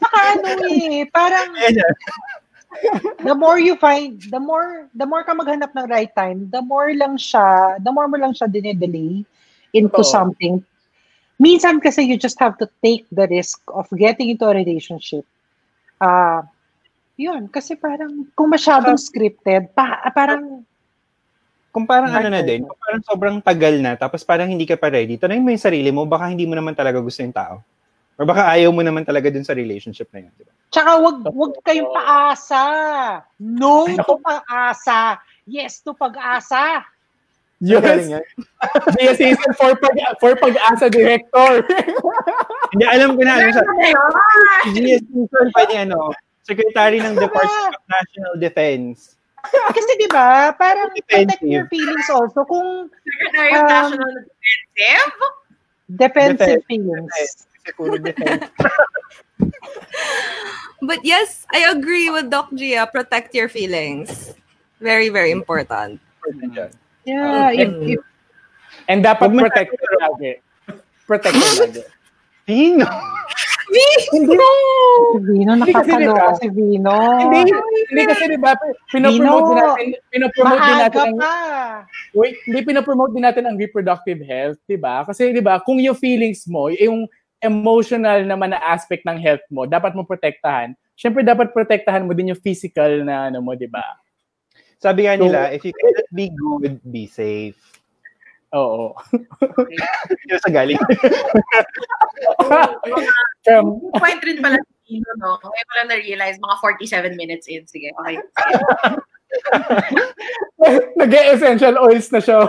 Saka ano eh, parang the more ka maghanap ng right time, the more mo lang siya dinidelay into something. Minsan kasi you just have to take the risk of getting into a relationship. Yun, kasi parang kung masyadong scripted, parang kung parang ano na din, kung parang sobrang tagal na, tapos parang hindi ka pa ready, tanayin mo yung sarili mo, baka hindi mo naman talaga gusto yung tao. Or baka ayaw mo naman talaga dun sa relationship na yun. Diba? Tsaka wag kayong paasa. No to pag-asa. Yes to pag-asa. Yes. Yes, season for pag-asa director. Hindi, alam ko na. Yes, season pa ni ano, Secretary ng Department of National Defense. Kasi di ba parang protect your feelings also kung Secretary of National Defensive feelings. Defense. But yes, I agree with Doc Gia. Protect your feelings. Very, very important. Yeah. And dapat protect lagi. Protect lagi. Vino, nakakaloka si Vino. Hindi kasi diba, pinopromote din natin ang reproductive health, diba? Kasi diba, kung yung feelings mo, yung emotional naman na aspect ng health mo, dapat mo protektahan. Siyempre, dapat protektahan mo din yung physical na ano mo, diba? Sabi nga nila, if you cannot be good, be safe. Oo. Yung sa galing. Point rin pala sa Vino, no? Kaya ko lang na-realize, mga 47 minutes in. Sige, okay. Nag-essential oils na siya.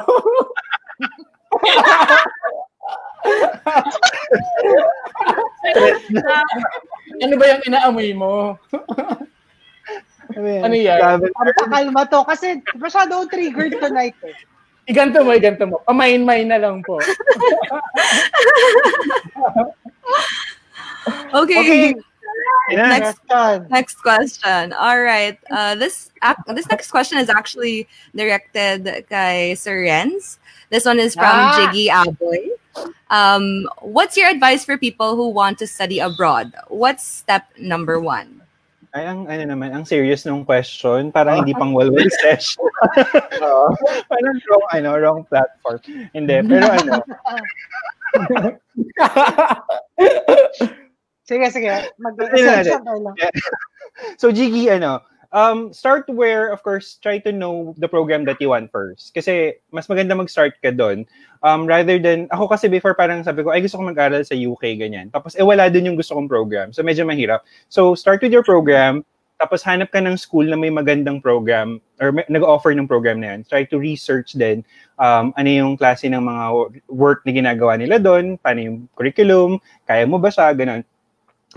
Ano ba yung inaamoy mo? Ano yan? Pakalma to, kasi masyado triggered tonight eh. Iganto mo. Pamain-main na lang po. Okay. Next question. All right. This next question is actually directed kay Sir Renz. This one is from Jiggy Aboy. What's your advice for people who want to study abroad? What's step number 1? Ay, ang serious nung question, parang hindi pang Walwal Sesh. Parang wrong platform. Hindi, pero ano. Sige. Mag-essential tayo lang. So, Jiggy, Start where, of course, try to know the program that you want first. Kasi mas maganda mag-start ka doon. Rather than, ako kasi before parang sabi ko, ay gusto kong mag-aral sa UK, ganyan. Tapos, wala doon yung gusto kong program. So, medyo mahirap. So, start with your program. Tapos, hanap ka ng school na may magandang program or nag-offer ng program na yan. Try to research din ano yung klase ng mga work na ginagawa nila doon, paano yung curriculum, kaya mo ba siya, ganun.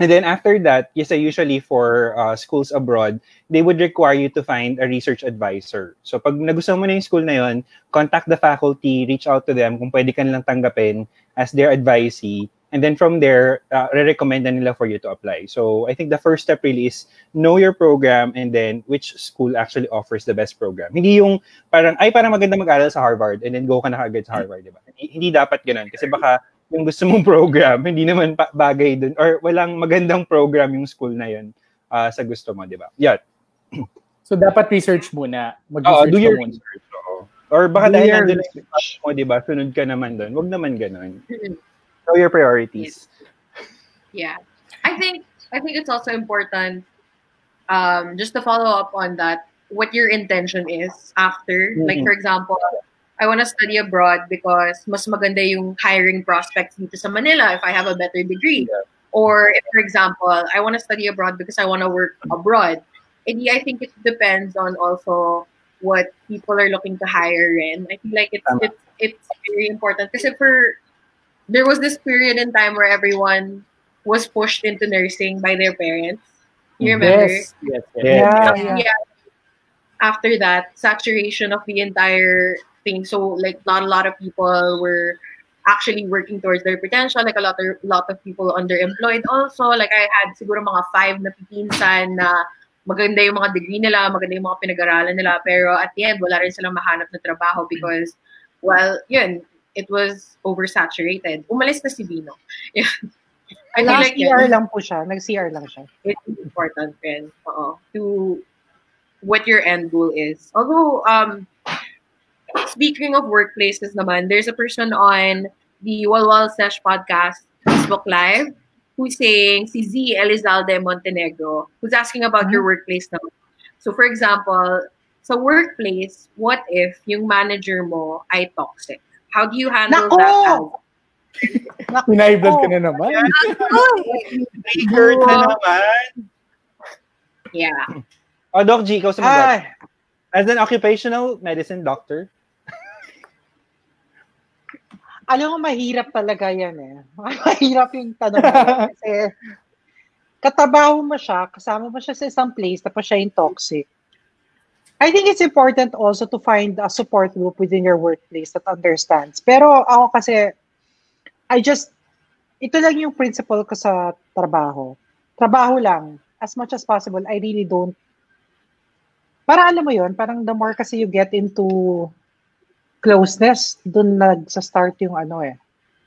And then after that, yes, usually for schools abroad, they would require you to find a research advisor. So pag nagustuhan mo na yung school na yun, contact the faculty, reach out to them kung pwede ka nilang tanggapin as their advisee. And then from there, re-recommend na nila for you to apply. So I think the first step really is know your program and then which school actually offers the best program. Hindi yung parang, ay parang maganda mag-aral sa Harvard and then go ka na agad sa Harvard, diba? Hindi dapat ganun kasi baka yung gusto mong program, hindi naman bagay dun, or walang magandang program yung school na yun sa gusto mo, di ba? Yeah. So, dapat research muna. Do your research. Oo. Or baka dahil nandun na yung research mo, di ba? Sunod ka naman dun. Huwag naman ganun. Know your priorities. Yeah. I think it's also important just to follow up on that, what your intention is after. Mm-hmm. Like, for example, I want to study abroad because mas maganda yung hiring prospects dito sa Manila if I have a better degree. Yeah. Or if, for example, I want to study abroad because I want to work abroad. And yeah, I think it depends on also what people are looking to hire in. I feel like it's very important. Kasi there was this period in time where everyone was pushed into nursing by their parents. You remember? Yes. Yeah. After that, saturation of the entire thing. So, like, not a lot of people were actually working towards their potential. Like, a lot of people underemployed also. Like, I had siguro mga 5 na pinsan na maganda yung mga degree nila, maganda yung mga pinag-aralan nila. Pero at the end, wala rin silang mahanap na trabaho because, well, yun, it was oversaturated. Umalis na si Vino. I feel like CR lang po siya. Nag-CR lang siya. It's important, friends. Oo. To what your end goal is. Although, speaking of workplaces naman, there's a person on the Walwal Sesh podcast, Facebook Live, who's saying, si Z. Elizalde Montenegro, who's asking about your workplace naman. So, for example, sa workplace, what if yung manager mo ay toxic? How do you handle that? Pinaiblad ka na naman. Triggered na naman. Yeah. Oh, Doc G, ikaw sumagot. As an occupational medicine doctor, alam mo, mahirap talaga yan eh. Mahirap yung tanong mo. Kasi katabaho mo siya, kasama mo siya sa isang place, tapos siya yung toxic. I think it's important also to find a support group within your workplace that understands. Pero ako kasi, ito lang yung principle ko sa trabaho. Trabaho lang. As much as possible, I really don't. Para alam mo yun, parang the more kasi you get into closeness, dun nagsa-start yung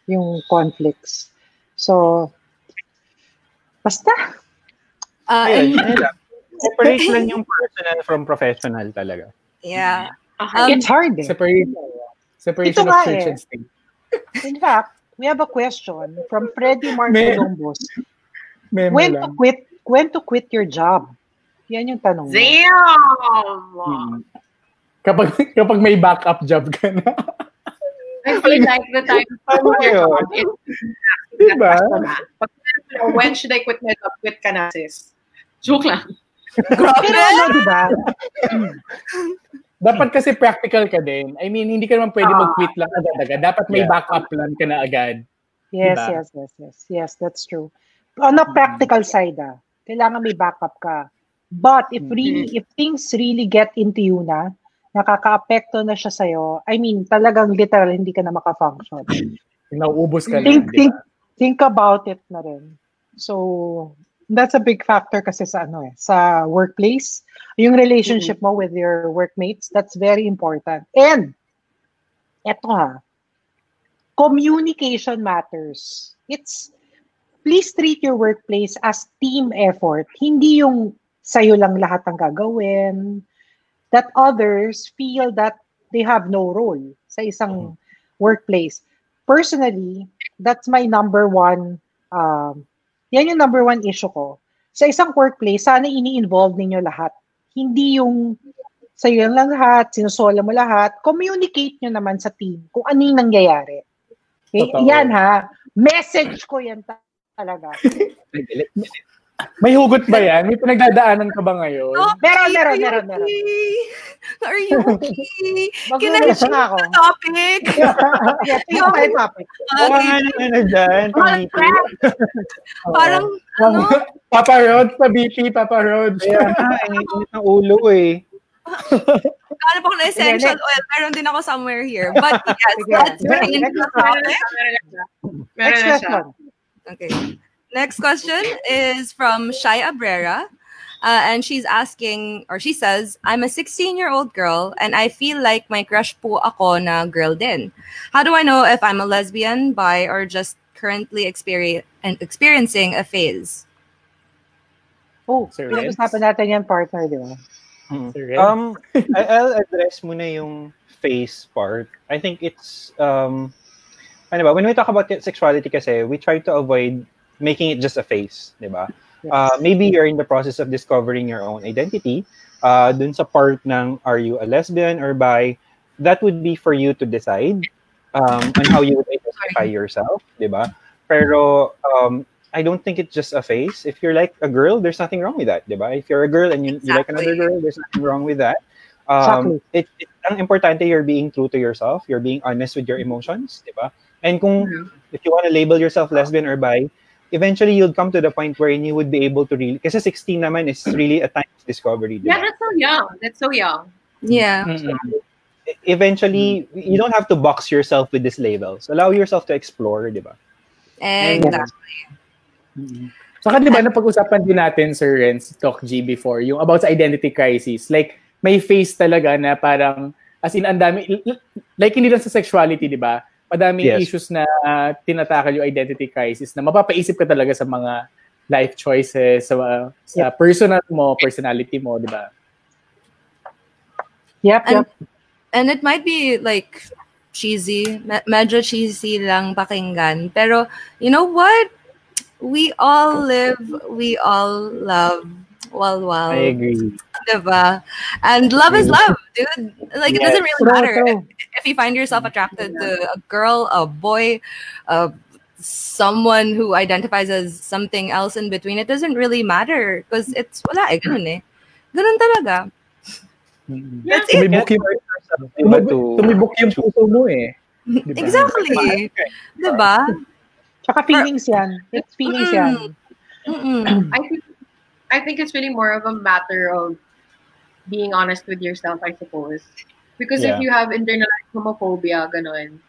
yung conflicts. So, basta. Separate lang yung personal from professional talaga. Yeah. It's hard eh. Separation of church and state. In fact, we have a question from Freddy Marcolombos. When to quit your job? Yan yung tanong. Damn! Kapag may backup job ka na. I feel like the time to quit your job is diba? When should I quit my job? Quit ka na, sis. Joke lang. Pero diba? Dapat kasi practical ka din. I mean, hindi ka naman pwede mag-quit lang agad-agad. Dapat may backup plan ka na agad. Yes, diba? Yes. Yes, that's true. On a practical side, kailangan may backup ka. But if things really get into you na, nakaka-apekto na siya sa'yo, I mean, talagang literal, hindi ka na makafunction. Nauubos ka lang. Think about it na rin. So, that's a big factor kasi sa sa workplace. Yung relationship mo with your workmates, that's very important. And, communication matters. Please treat your workplace as team effort. Hindi yung sa'yo lang lahat ang gagawin, that others feel that they have no role sa isang workplace. Personally, that's my number one, yan yung number one issue ko. Sa isang workplace, sana ini-involve ninyo lahat. Hindi yung sa'yo lang lahat, sinusola mo lahat. Communicate nyo naman sa team kung ano yung nangyayari. Okay? Yan ha. Message ko yan talaga. May hugot ba yan? May pinagdadaanan ka ba ngayon? Okay, meron. Are you okay? Mag-ulis na ako. Topic? Yeah, tingin tayo topic. Ano dyan? Parang, ano? Papa Rod sa BP, Papa Rod. Ayan, init ang ulo ko eh. Kala po ko na essential oil. Meron din ako somewhere here. But yes, that's very interesting. Meron na siya. Okay. Next question is from Shai Abrera, and she's asking, or she says, I'm a 16-year-old girl, and I feel like my crush po ako na girl din. How do I know if I'm a lesbian, bi, or just currently experiencing a phase? Oh, pag-usapan natin yan, partner, di ba? I'll address muna yung phase part. I think it's, when we talk about sexuality kasi, we try to avoid making it just a phase, di ba? Yes. Maybe you're in the process of discovering your own identity. Dun sa part ng are you a lesbian or bi, that would be for you to decide on how you would identify yourself, di ba? Pero I don't think it's just a phase. If you're like a girl, there's nothing wrong with that, di ba? If you're a girl and you like another girl, there's nothing wrong with that. It's ang importante you're being true to yourself, you're being honest with your emotions, di ba? And kung if you want to label yourself lesbian or bi, eventually you'd come to the point where you would be able to really, kasi 16 naman is really a time of discovery. Yeah, that's so young. Yeah. Mm-hmm. Eventually, you don't have to box yourself with these labels. Allow yourself to explore, di ba? Exactly. Mm-hmm. Saka di ba, napag-usapan din natin, Sir Renz, Doc G before, yung about sa identity crisis. Like, may phase talaga na parang, as in, andami, like hindi lang sa sexuality, di ba? Madaming issues na tinatakal yung identity crisis na mapapaisip ka talaga sa mga life choices, sa personality mo, di ba? Yep. And it might be like cheesy, medyo cheesy lang pakinggan. Pero you know what? We all live, we all love. Walwal. I agree. Diba? And love is love, dude. Like, it doesn't really matter if you find yourself attracted to a girl, a boy, someone who identifies as something else in between. It doesn't really matter because it's wala eh. Ganun eh. Ganun talaga. That's it. Tumibok yung puso mo eh. Diba? Exactly. Diba? Tsaka feelings yan. It's feelings yan. I think it's really more of a matter of being honest with yourself, I suppose. Because if you have internalized homophobia, ganon,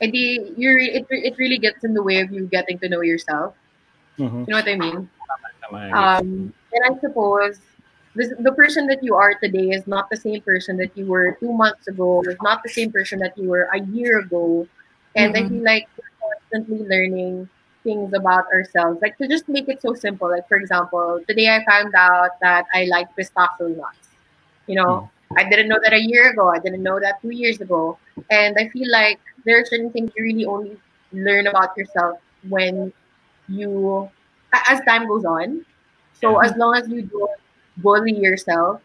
and it really gets in the way of you getting to know yourself. Mm-hmm. You know what I mean? And I suppose the person that you are today is not the same person that you were 2 months ago, is not the same person that you were a year ago. And I feel like we're constantly learning things about ourselves, like to just make it so simple. Like, for example, today I found out that I like pistachio nuts. You know, I didn't know that a year ago. I didn't know that 2 years ago. And I feel like there are certain things you really only learn about yourself when you, as time goes on. So as long as you don't bully yourself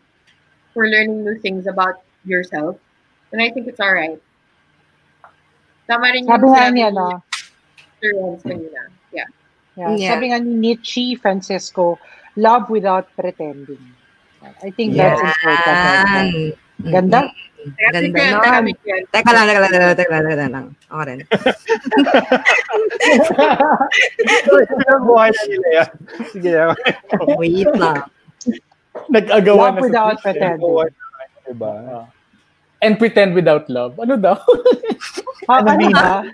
for learning new things about yourself, and I think it's all right. Tama rin yung Sabi nga ni Nietzsche, Francesco, love without pretending. I think that's important. Ganda? Ganda. Teka lang. Ako rin. Wait lang. Nag-agawan love without pretending. Diba? And pretend without love. Ano daw? Ano ba?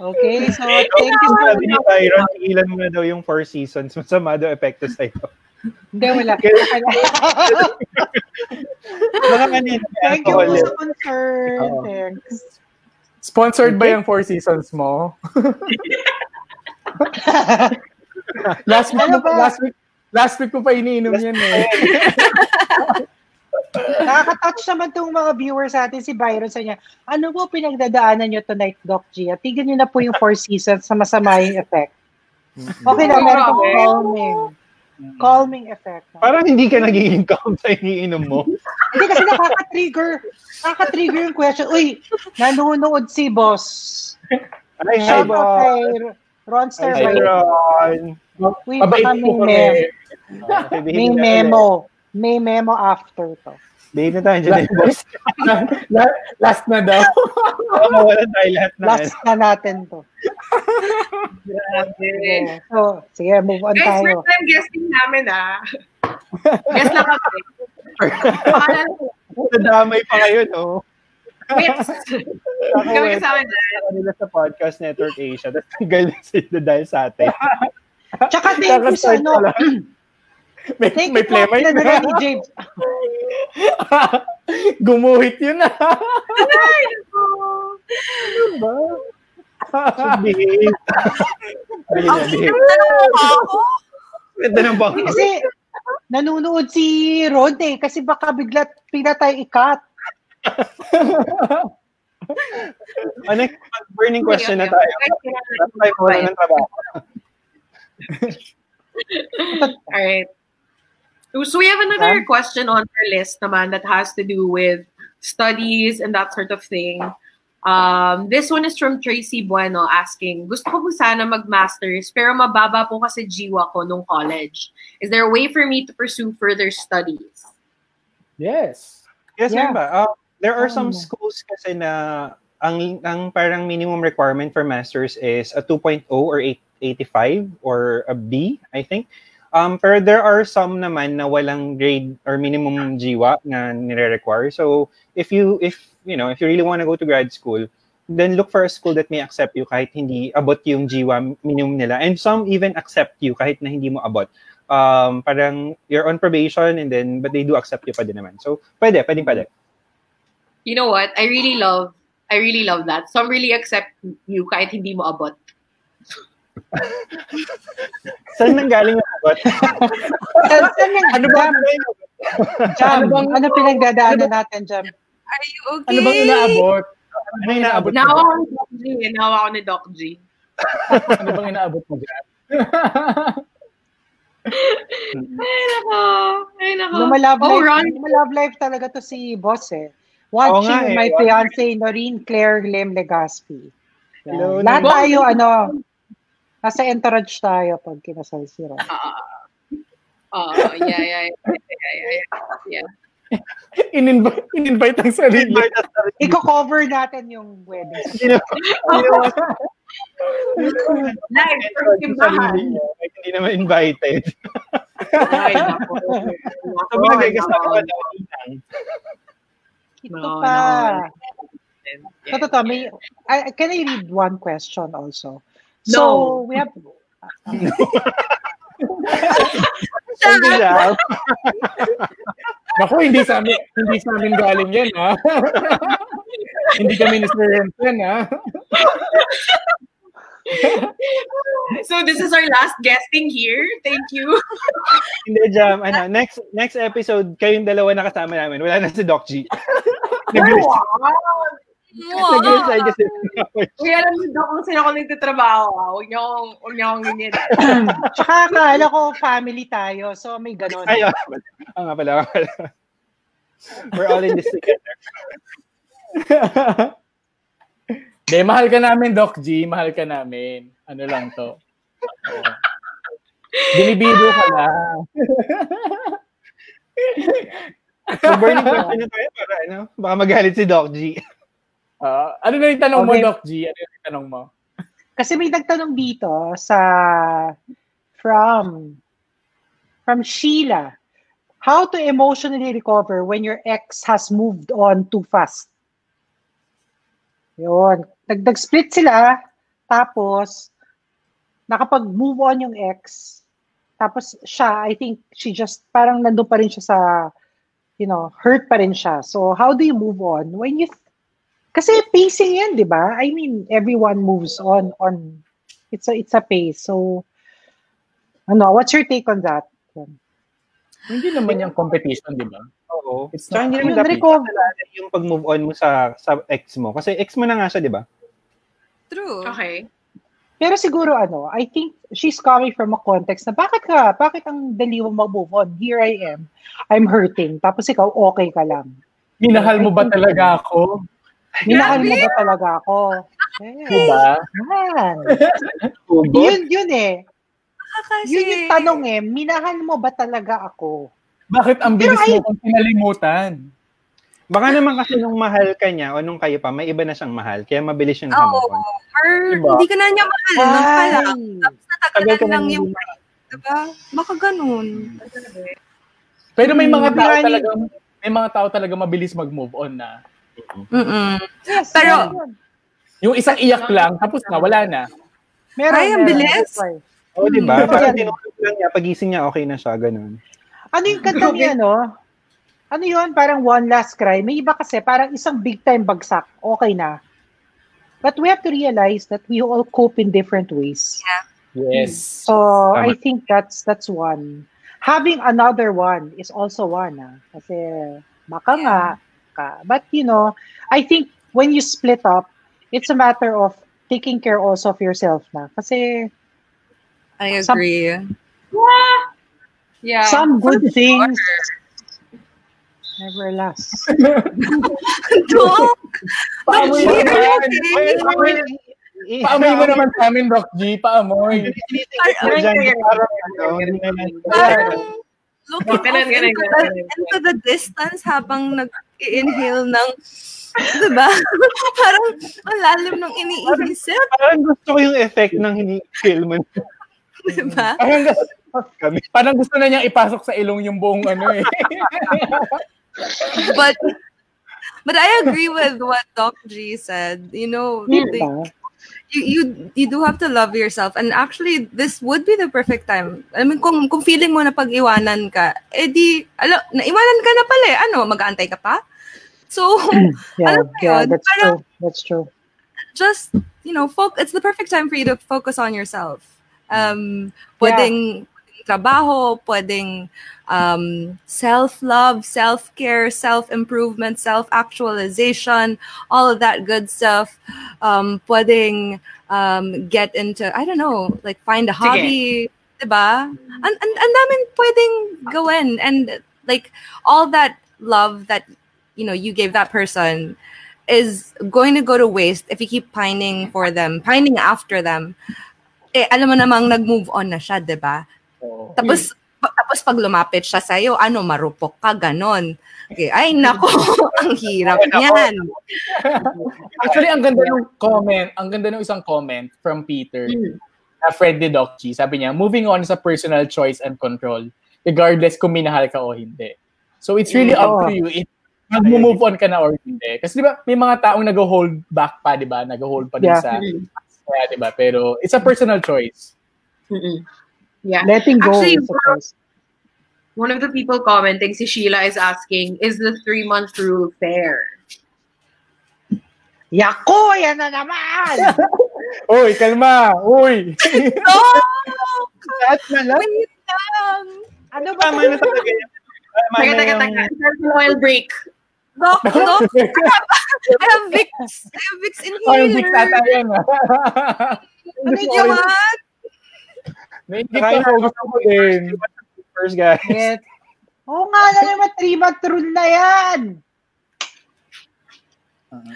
Okay, so thank you. Sabi ni Byron, ilan mo na daw yung 4 seasons. Masama daw epekto sa'yo. Hindi, wala. Thank you for sponsor. Thanks. Sponsored ba yung 4 seasons mo? Last week ko pa iniinom yan eh. Nakaka-touch naman itong mga viewers natin, si Byron sa niya. Ano po pinagdadaanan nyo tonight, Doc G? Tignan nyo na po yung 4 seasons sa masamayang effect. Okay na, meron kang calming. Calming effect. No? Parang hindi ka nagiging calm sa iniinom mo. Hindi kasi nakaka-trigger yung question. Uy, nanonood si boss. Ay, hi, boss. Ronster, hi, Ron. Uy, baka may memo. May memo after to. Day na tayo dyan, boss. Last na daw. Mawalan tayo lahat na. Last na natin to. So, sige, move on tayo. Guys, first time guesting namin, Guess lang kami. Nadamay pa kayo, no? Wits. Kami kasama dyan. Kanila sa Podcast Network Asia. Tapos tanggal na sila dahil sa atin. Tsaka thank you sa no. May plema yun. Gumuhit yun na. Ay, ako. Ano ba? Ang tanong ako. Kasi, nanunood si Rod kasi baka bigla tayo i-cut. Ano yung burning question na tayo? Ano tayo po ng trabaho? Alright. So we have another question on our list naman that has to do with studies and that sort of thing. This one is from Tracy Bueno asking, gusto ko po sana mag-masters pero mababa po kasi jiwa ko nung college. Is there a way for me to pursue further studies? Yes, yeah. There are some schools kasi na ang parang minimum requirement for masters is a 2.0 or 8.85 or a B, I think. Pero there are some naman na walang grade or minimum GWA na nire-require. So if you really want to go to grad school, then look for a school that may accept you kahit hindi abot yung GWA minimum nila. And some even accept you kahit na hindi mo abot. Parang you're on probation and then but they do accept you pa din naman. So pwede. You know what? I really love that. Some really accept you kahit hindi mo abot. Saan nanggaling ang abot? Ano ba? Jam, ano pinagdadaanan natin, Jam? Are you okay? Ano bang inaabot? Ano inaabot mo? Nawa ako ni Doc G. Ano bang inaabot mo, Jam? Ay, nako. Lumalove life talaga to si boss, Watching My Fiancé, Noreen Claire Lim Legaspi. Hello. Lahat tayo, nasa entourage tayo pag kinasal si Ryan. Yeah. In-invite ang sarili. Iko-cover natin yung wedding. Live from simbahan. Hindi naman invited. Ay, naku. Sabi na kayo kasama ka daw. Ito pa. Totoo, can I read one question also? No. So, we have... Naku, hindi sa amin galing yan, Hindi kami na-experience yan, So, this is our last guesting here. Thank you. Hindi, Jam. Next episode, kayong dalawa na kasama namin. Wala na si Doc G. Wow. Kaya alam mo daw kung sino ako nagtatrabaho. Huwag niyo akong ganyan. Tsaka alam ko, family tayo. So may ganun. Ayun. Ang nga pala. We're all in this together. De, mahal ka namin, Doc G. Mahal ka namin. Ano lang to. Binibido ka lang. So burning question na tayo para baka magalit si Doc G. Ano na yung tanong mo, Doc G? Ano yung tanong mo? Kasi may nagtanong dito sa from Sheila. How to emotionally recover when your ex has moved on too fast? Yun. Nag-split sila, tapos nakapag-move on yung ex, tapos siya, I think she just, parang nandun pa rin siya sa, hurt pa rin siya. So, how do you move on when you kasi pacing yan, di ba? I mean, everyone moves on. It's a pace. So, what's your take on that? Hindi naman yung competition, di ba? Oo. It's so, hindi naman dapat yung pag-move on mo sa ex mo. Kasi ex mo na nga siya, di ba? True. Okay. Pero siguro ano, I think she's coming from a context na bakit ang dali mo mag-move on? Here I am. I'm hurting. Tapos ikaw okay ka lang. Minahal mo ba talaga ako? Minahal mo ba talaga ako? Yes. Diba? Yun eh. Kasi... Yun yung tanong eh. Minahal mo ba talaga ako? Bakit ang bilis mo kung pinalimutan? Baka naman kasi nung mahal ka niya o nung kayo pa, may iba na siyang mahal. Kaya mabilis siyang hamukan. Diba? Hindi ka na niya mahal. Nung pala. Tapos natagalan ka lang yung break. Diba? Baka ganun. Pero may mga tao talaga, mabilis mag-move on na. Yes, pero, yung isang iyak lang, tapos na, wala na. Ay, ang bilis. O, diba? Pag tinulog lang niya, pagising niya, okay na siya. Ganun. Ano yung kanta niya, no? Ano yun? Parang one last cry. May iba kasi, parang isang big time bagsak. Okay na. But we have to realize that we all cope in different ways. Yeah. Yes. So, I think that's one. Having another one is also one. Ah. Kasi, baka nga ka. But, you know, I think when you split up, it's a matter of taking care also of yourself na. Kasi, I agree. Yeah. Some good things never last. Doc! Doc G, are you okay? Paamoy mo naman sa amin, Doc G. Paamoy. Parang looking into the distance habang nag-inhale ng... Diba? Parang ang lalim ng iniisip. Parang gusto ko yung effect ng hini-inhale mo. Diba? Parang gusto na niyang ipasok sa ilong yung buong ano eh. But I agree with what Doc G said. You know, you do have to love yourself. And actually, this would be the perfect time. I mean, kung feeling mo na pag-iwanan ka, edi, naiwanan ka na pala eh. Ano, mag-aantay ka pa? So, that's true. That's true. Just, you know, it's the perfect time for you to focus on yourself. Pwedeng trabaho, pwedeng self-love, self-care, self-improvement, self-actualization, all of that good stuff. Pwedeng get into, I don't know, like find a hobby, diba? And daming pwedeng gawin. And like all that love that, you know, you gave that person is going to go to waste if you keep pining for them, pining after them. Eh, alam mo namang nag-move on na siya, diba? Tapos pag lumapit siya sa'yo, ano, marupok ka, ganon. Okay. Ay, nako, ang hirap niyan. Actually, ang ganda ng isang comment from Peter, na friend ni Doc G. Sabi niya, moving on sa personal choice and control, regardless kung minahal ka o hindi. So, it's really up to you if mag-move on ka na or hindi. Kasi diba, may mga taong nag-hold back pa, diba? Nag-hold pa din sa... Yeah, diba? Pero it's a personal choice. Mm-mm. Yeah. Letting go. Actually, one of the people commenting, si Sheila is asking, is the 3-month rule fair? Yako! Yan na naman! Uy, kalma! Uy! No! That's na lang. Wait lang! Ano ba? Tama na sa tagay. Oil break. Doc! I have Vicks. I have Vicks inhaler. Ano yun? What? Try na gusto ko din. First, guys. Yes. Oo nga, na naman, 3-month rule na yan.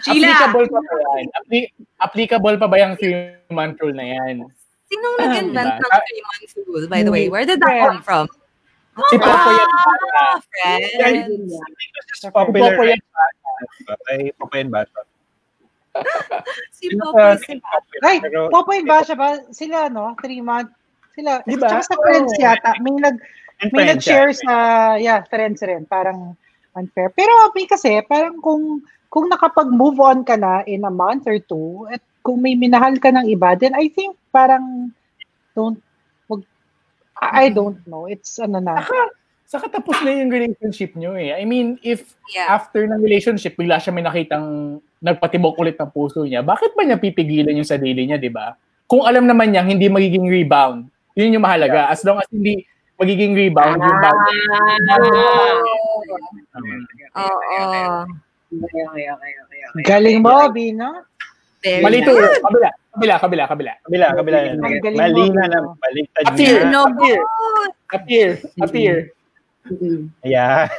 Sheila. Applicable pa ba yung 3-month rule na yan? Sinong nag-invent ng 3-month rule, by the way? Where did that come from? Si Popoy Basha. Sila, no? 3 months. Sila. Diba? Tsaka sa Friends yata. May nag-share sa Friends rin. Parang unfair. Pero may kasi, parang kung nakapag-move on ka na in a month or two, at kung may minahal ka ng iba, then I think parang I don't know. It's ano na. Saka tapos na yung relationship nyo eh. I mean, if after ng relationship, bigla siya may nakitang nagpatibok ulit ng puso niya, bakit ba niya pipigilan yung sarili niya, di ba? Kung alam naman niya, hindi magiging rebound. Yun yung mahalaga. As long as hindi magiging rebound, yung bound. Oo. Galing mo, Bino. Malito. Kabila. Kabila. Malina na, baligtad niya. Appear. Ayan.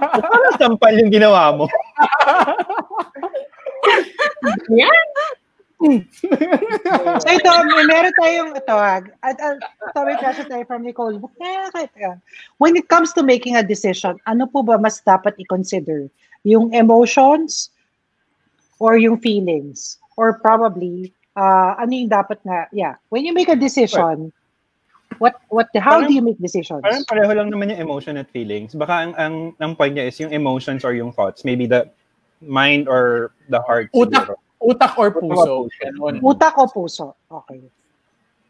Parang sampal yung ginawa mo. Yan. So ito, meron tayong tawag. Tawag kasi tayo from Nicole. When it comes to making a decision, ano po ba mas dapat i-consider? Yung emotions or yung feelings? Or probably, ano yung dapat na, yeah. When you make a decision, how do you make decisions? Parang pareho lang naman yung emotion at feelings. Baka ang point niya is yung emotions or yung thoughts. Maybe the mind or the heart. Utak or puso. Utak o puso. Okay.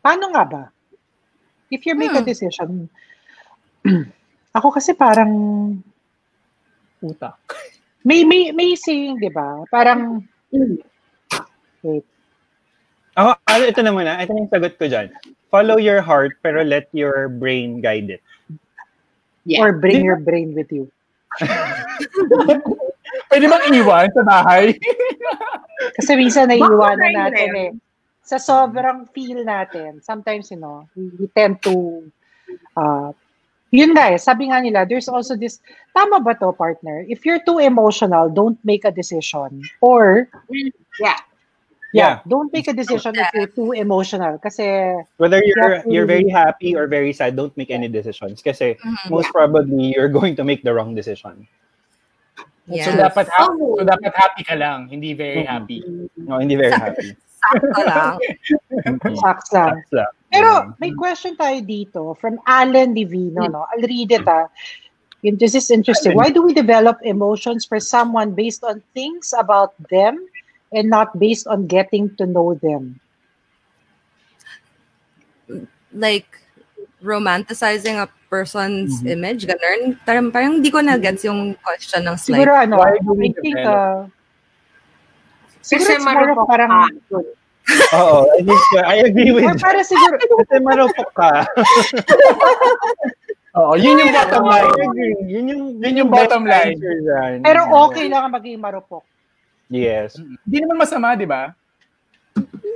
Paano nga ba? If you make a decision, ako kasi parang utak. May saying, di ba? Parang, wait. Ako, ito na muna. Ito yung sagot ko dyan. Follow your heart, pero let your brain guide it. Yeah. Or bring your brain with you. Pwede bang iwan sa bahay? Kasi minsan naiiwanan natin eh. Sa sobrang feel natin, sometimes, you know, we tend to, yun guys, sabi nga nila, there's also this, tama ba to, partner? If you're too emotional, don't make a decision. Or, yeah. Don't make a decision if you're too emotional. Kasi, whether you're very happy or very sad, don't make any decisions. Kasi, most probably, you're going to make the wrong decision. Yes. So dapat happy ka lang, hindi very happy. No, hindi very happy. Sakto lang. Sakto lang. Pero may question tayo dito from Alan Divino, no? I'll read it, ah. This is interesting. Why do we develop emotions for someone based on things about them and not based on getting to know them? Like, romanticizing a person's image, ganun. Parang hindi ko na-gets yung question ng slide. Siguro ano, I think, siguro marupok parang... Oo, I agree with you. Para siguro, kasi marupok ka. Oo, yun yung bottom line. Yun yung bottom line. Pero okay lang ang magiging marupok. Yes. Hindi naman masama, di ba?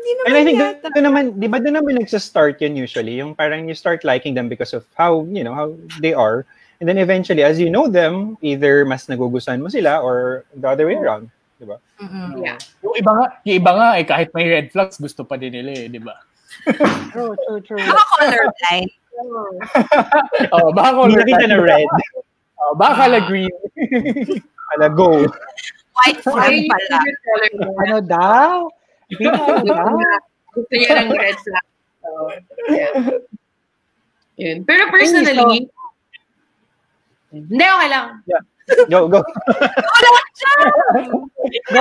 And I think doon naman nagsistart yun usually, yung parang you start liking them because of how, you know, how they are. And then eventually, as you know them, either mas nagugustuhan mo sila or the other way around. Diba? Mm-hmm. Yeah. Yung iba nga, eh, kahit may red flags, gusto pa din nila eh, diba? True. Baka colorblind. Oh, baka colorblind. Hindi nakita na red. Oh, baka kala green. Kala gold. White flag pala. Ano daw? Gusto niya ng red flag. So, yeah. Yun. Pero personally, hindi, okay lang. Yeah. Go. Go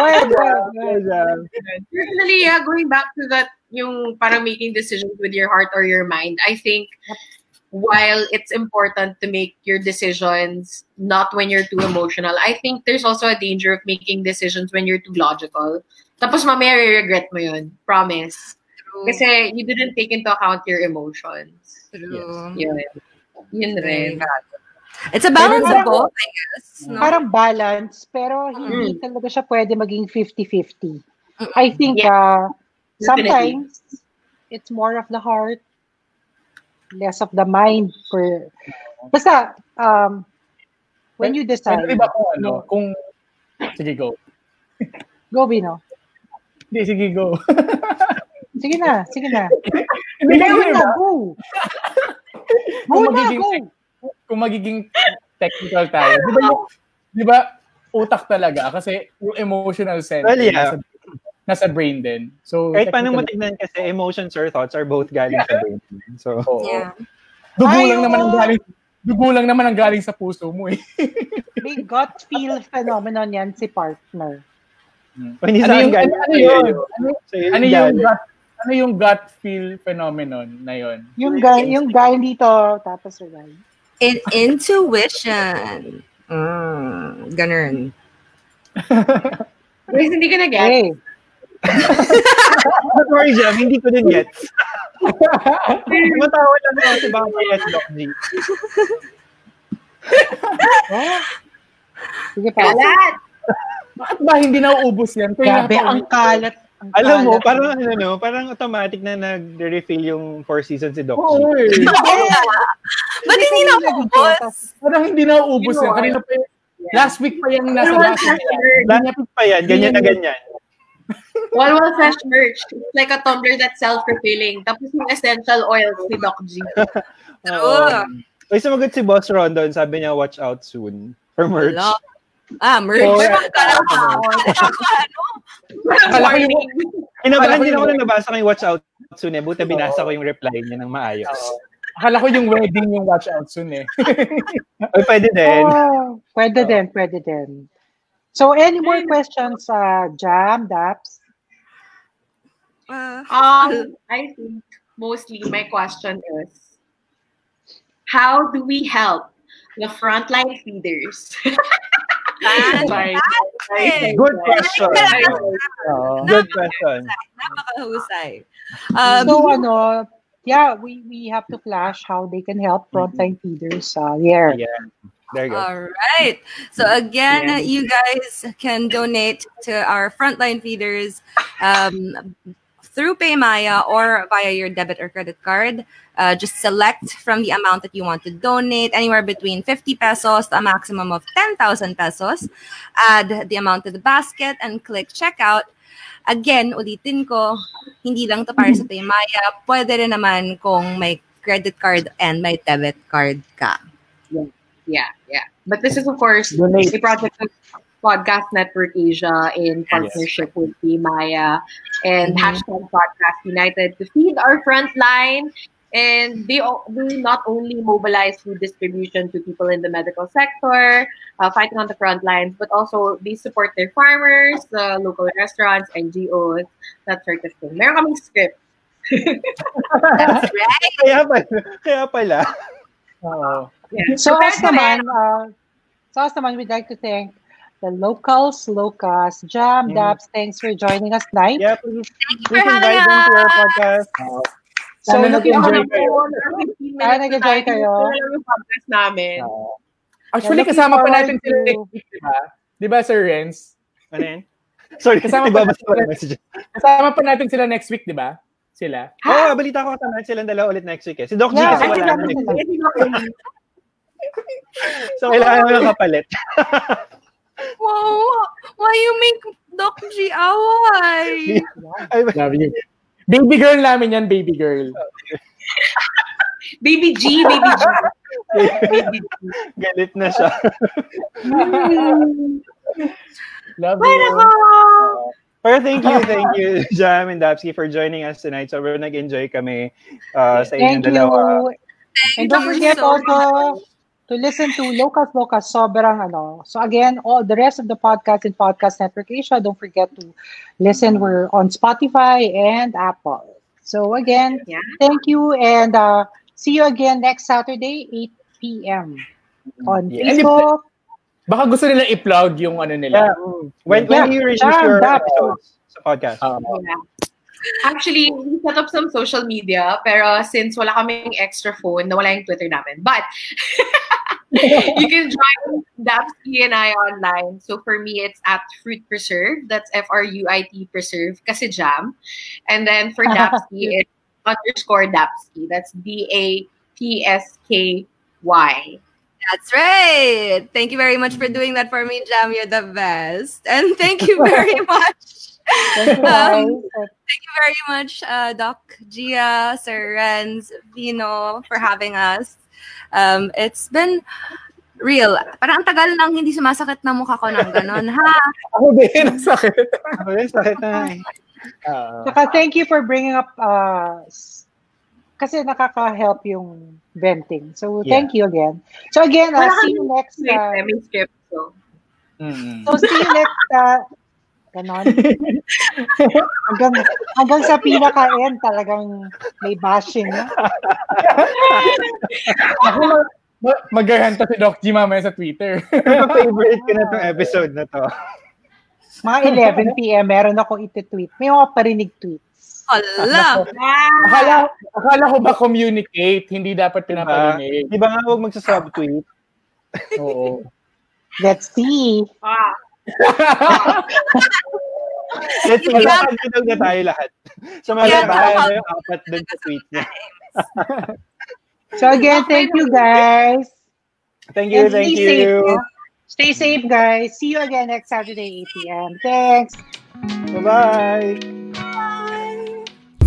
ahead. Personally, yeah, going back to that, yung parang making decisions with your heart or your mind, I think while it's important to make your decisions not when you're too emotional, I think there's also a danger of making decisions when you're too logical. Tapos mamaya regret mo yun. Promise. True. Kasi you didn't take into account your emotions. True. Yes. Yun rin. It's a balance of both, I guess. No? Parang balance, pero hindi talaga siya pwede maging 50-50. I think sometimes it's more of the heart, less of the mind. Basta, when you decide... Sige, go. Go, Vino. Hindi, sige, go. Sige na. Go na, go! Kung magiging technical tayo. Di ba utak talaga? Kasi yung emotional sense nasa brain din. So, kahit paano mo tignan kasi emotions or thoughts are both galing sa brain. So, Dugo lang naman ang galing sa puso mo eh. May gut feel phenomenon yan si partner. Ano yung gut feel phenomenon na yon? Yung guy dito, tapos yung guy. Intuition. Ganun. Guys, hindi ko na-get. Hey. Sorry, Jam, hindi ko na-get. Matawa lang ako si Bang Mayat Doc G. Sige pa. Bakit ba hindi nauubos yan? Grabe, ang kalat. Alam mo, parang ano, parang automatic na nag-refill yung Four Seasons si Doc G. Oo, eh. Ba't hindi na ubos? Parang hindi na ubos. Kanina pa yung, last week pa yung nasa last week. Last week pa yan, ganyan na ganyan. Walwal Sesh merch. It's like a tumbler that's self-refilling. Tapos yung essential oil si Doc G. Oo. May sumagot si Boss Ron doon. Sabi niya, watch out soon for merch. Hello. Ah, merch. Inabahan din ako na nabasa ko yung watch out soon eh. Buta binasa ko yung reply niya ng maayos. Akala ko yung wedding yung watch out soon eh. Ay, pwede din. Pwede din. So, any more questions, Jam, Daps? I think mostly my question is, how do we help the frontline feeders? Good question. Good question. Napakahusay. So ano, yeah, we have to flash how they can help frontline feeders here. Yeah. There you go. All right. So again, you guys can donate to our frontline feeders through PayMaya or via your debit or credit card. Just select from the amount that you want to donate, anywhere between 50 pesos to a maximum of 10,000 pesos. Add the amount to the basket and click checkout. Again, ulitin ko, hindi lang to para sa PayMaya. Pwede rin naman kung may credit card and may debit card ka. Yeah. But this is, of course, donate. The project of Podcast Network Asia in partnership with PayMaya and Hashtag Podcast United to feed our front line. And they do not only mobilize food distribution to people in the medical sector, fighting on the front lines, but also they support their farmers, local restaurants, NGOs, that sort of thing. Meron kaming script. That's right. Kaya pala. Oh. Yeah. So us naman, we'd like to thank the Locals, Jam, Daps, thanks for joining us tonight. Yeah, please invite them to our podcast. So nag-enjoy kayo. Podcast namin. Actually, kasama pa natin sila next week, di ba, Sir Renz? Ano yan? Sorry, kasama pa natin sila next week, di ba? Sila? Oo, balita ko kasama silang dalawa ulit next week eh. Si Doc G kasi wala na next week. So, kailangan mo ng kapalit. Wow! Why you make Doc G away? Love you. Baby girl namin yan, baby girl. Baby G. Galit na siya. Love you. Pero thank you, Jam and Dapsky for joining us tonight. So, we're nag-enjoy kami sa inyong dalawa. And don't forget also to listen to Locals, sobrang ano. So again, all the rest of the podcast in Podcast Network Asia, don't forget to listen. We're on Spotify and Apple. So again, thank you and see you again next Saturday, 8 p.m. on Facebook. Baka gusto nila i-upload yung ano nila. When you release your episodes sa podcast. Actually, we set up some social media, pero since wala kaming extra phone, nawala yung Twitter namin. But you can join Dapsky and I online. So for me, it's at Fruit Preserve. That's Fruit Preserve, kasi Jam. And then for Dapsky, it's _Dapsky. That's Dapsky. That's right. Thank you very much for doing that for me, Jam. You're the best. And thank you very much. Thank you very much, Doc Jia, Sir Renz, Vino, for having us. It's been real. Parang ang tagal nang hindi sumasakit na mukha ko ng ganun, ha? Ako din, sakit. Sakit na. Saka thank you for bringing up kasi nakaka-help yung venting. So, thank you again. So, again, see you next time. So, see you next time. Ganon. Hanggang sa pinaka-end talagang may bashing. Maghahanta si Doc G mamaya sa Twitter. Favorite ko na itong episode na to. Mga 11 p.m. meron akong iti-tweet. May mga parinig tweets. Akala ko ba communicate? Hindi dapat pinaparinig. Di ba nga huwag magsasubtweet? Oo. Let's see. Let's mag-alakad na tayo lahat. So, mag-alakad na yung apat doon sa tweet niya. So, again, thank you, guys. Thank you, thank you. Stay safe, guys. See you again next Saturday, 8 p.m. Thanks. Bye-bye.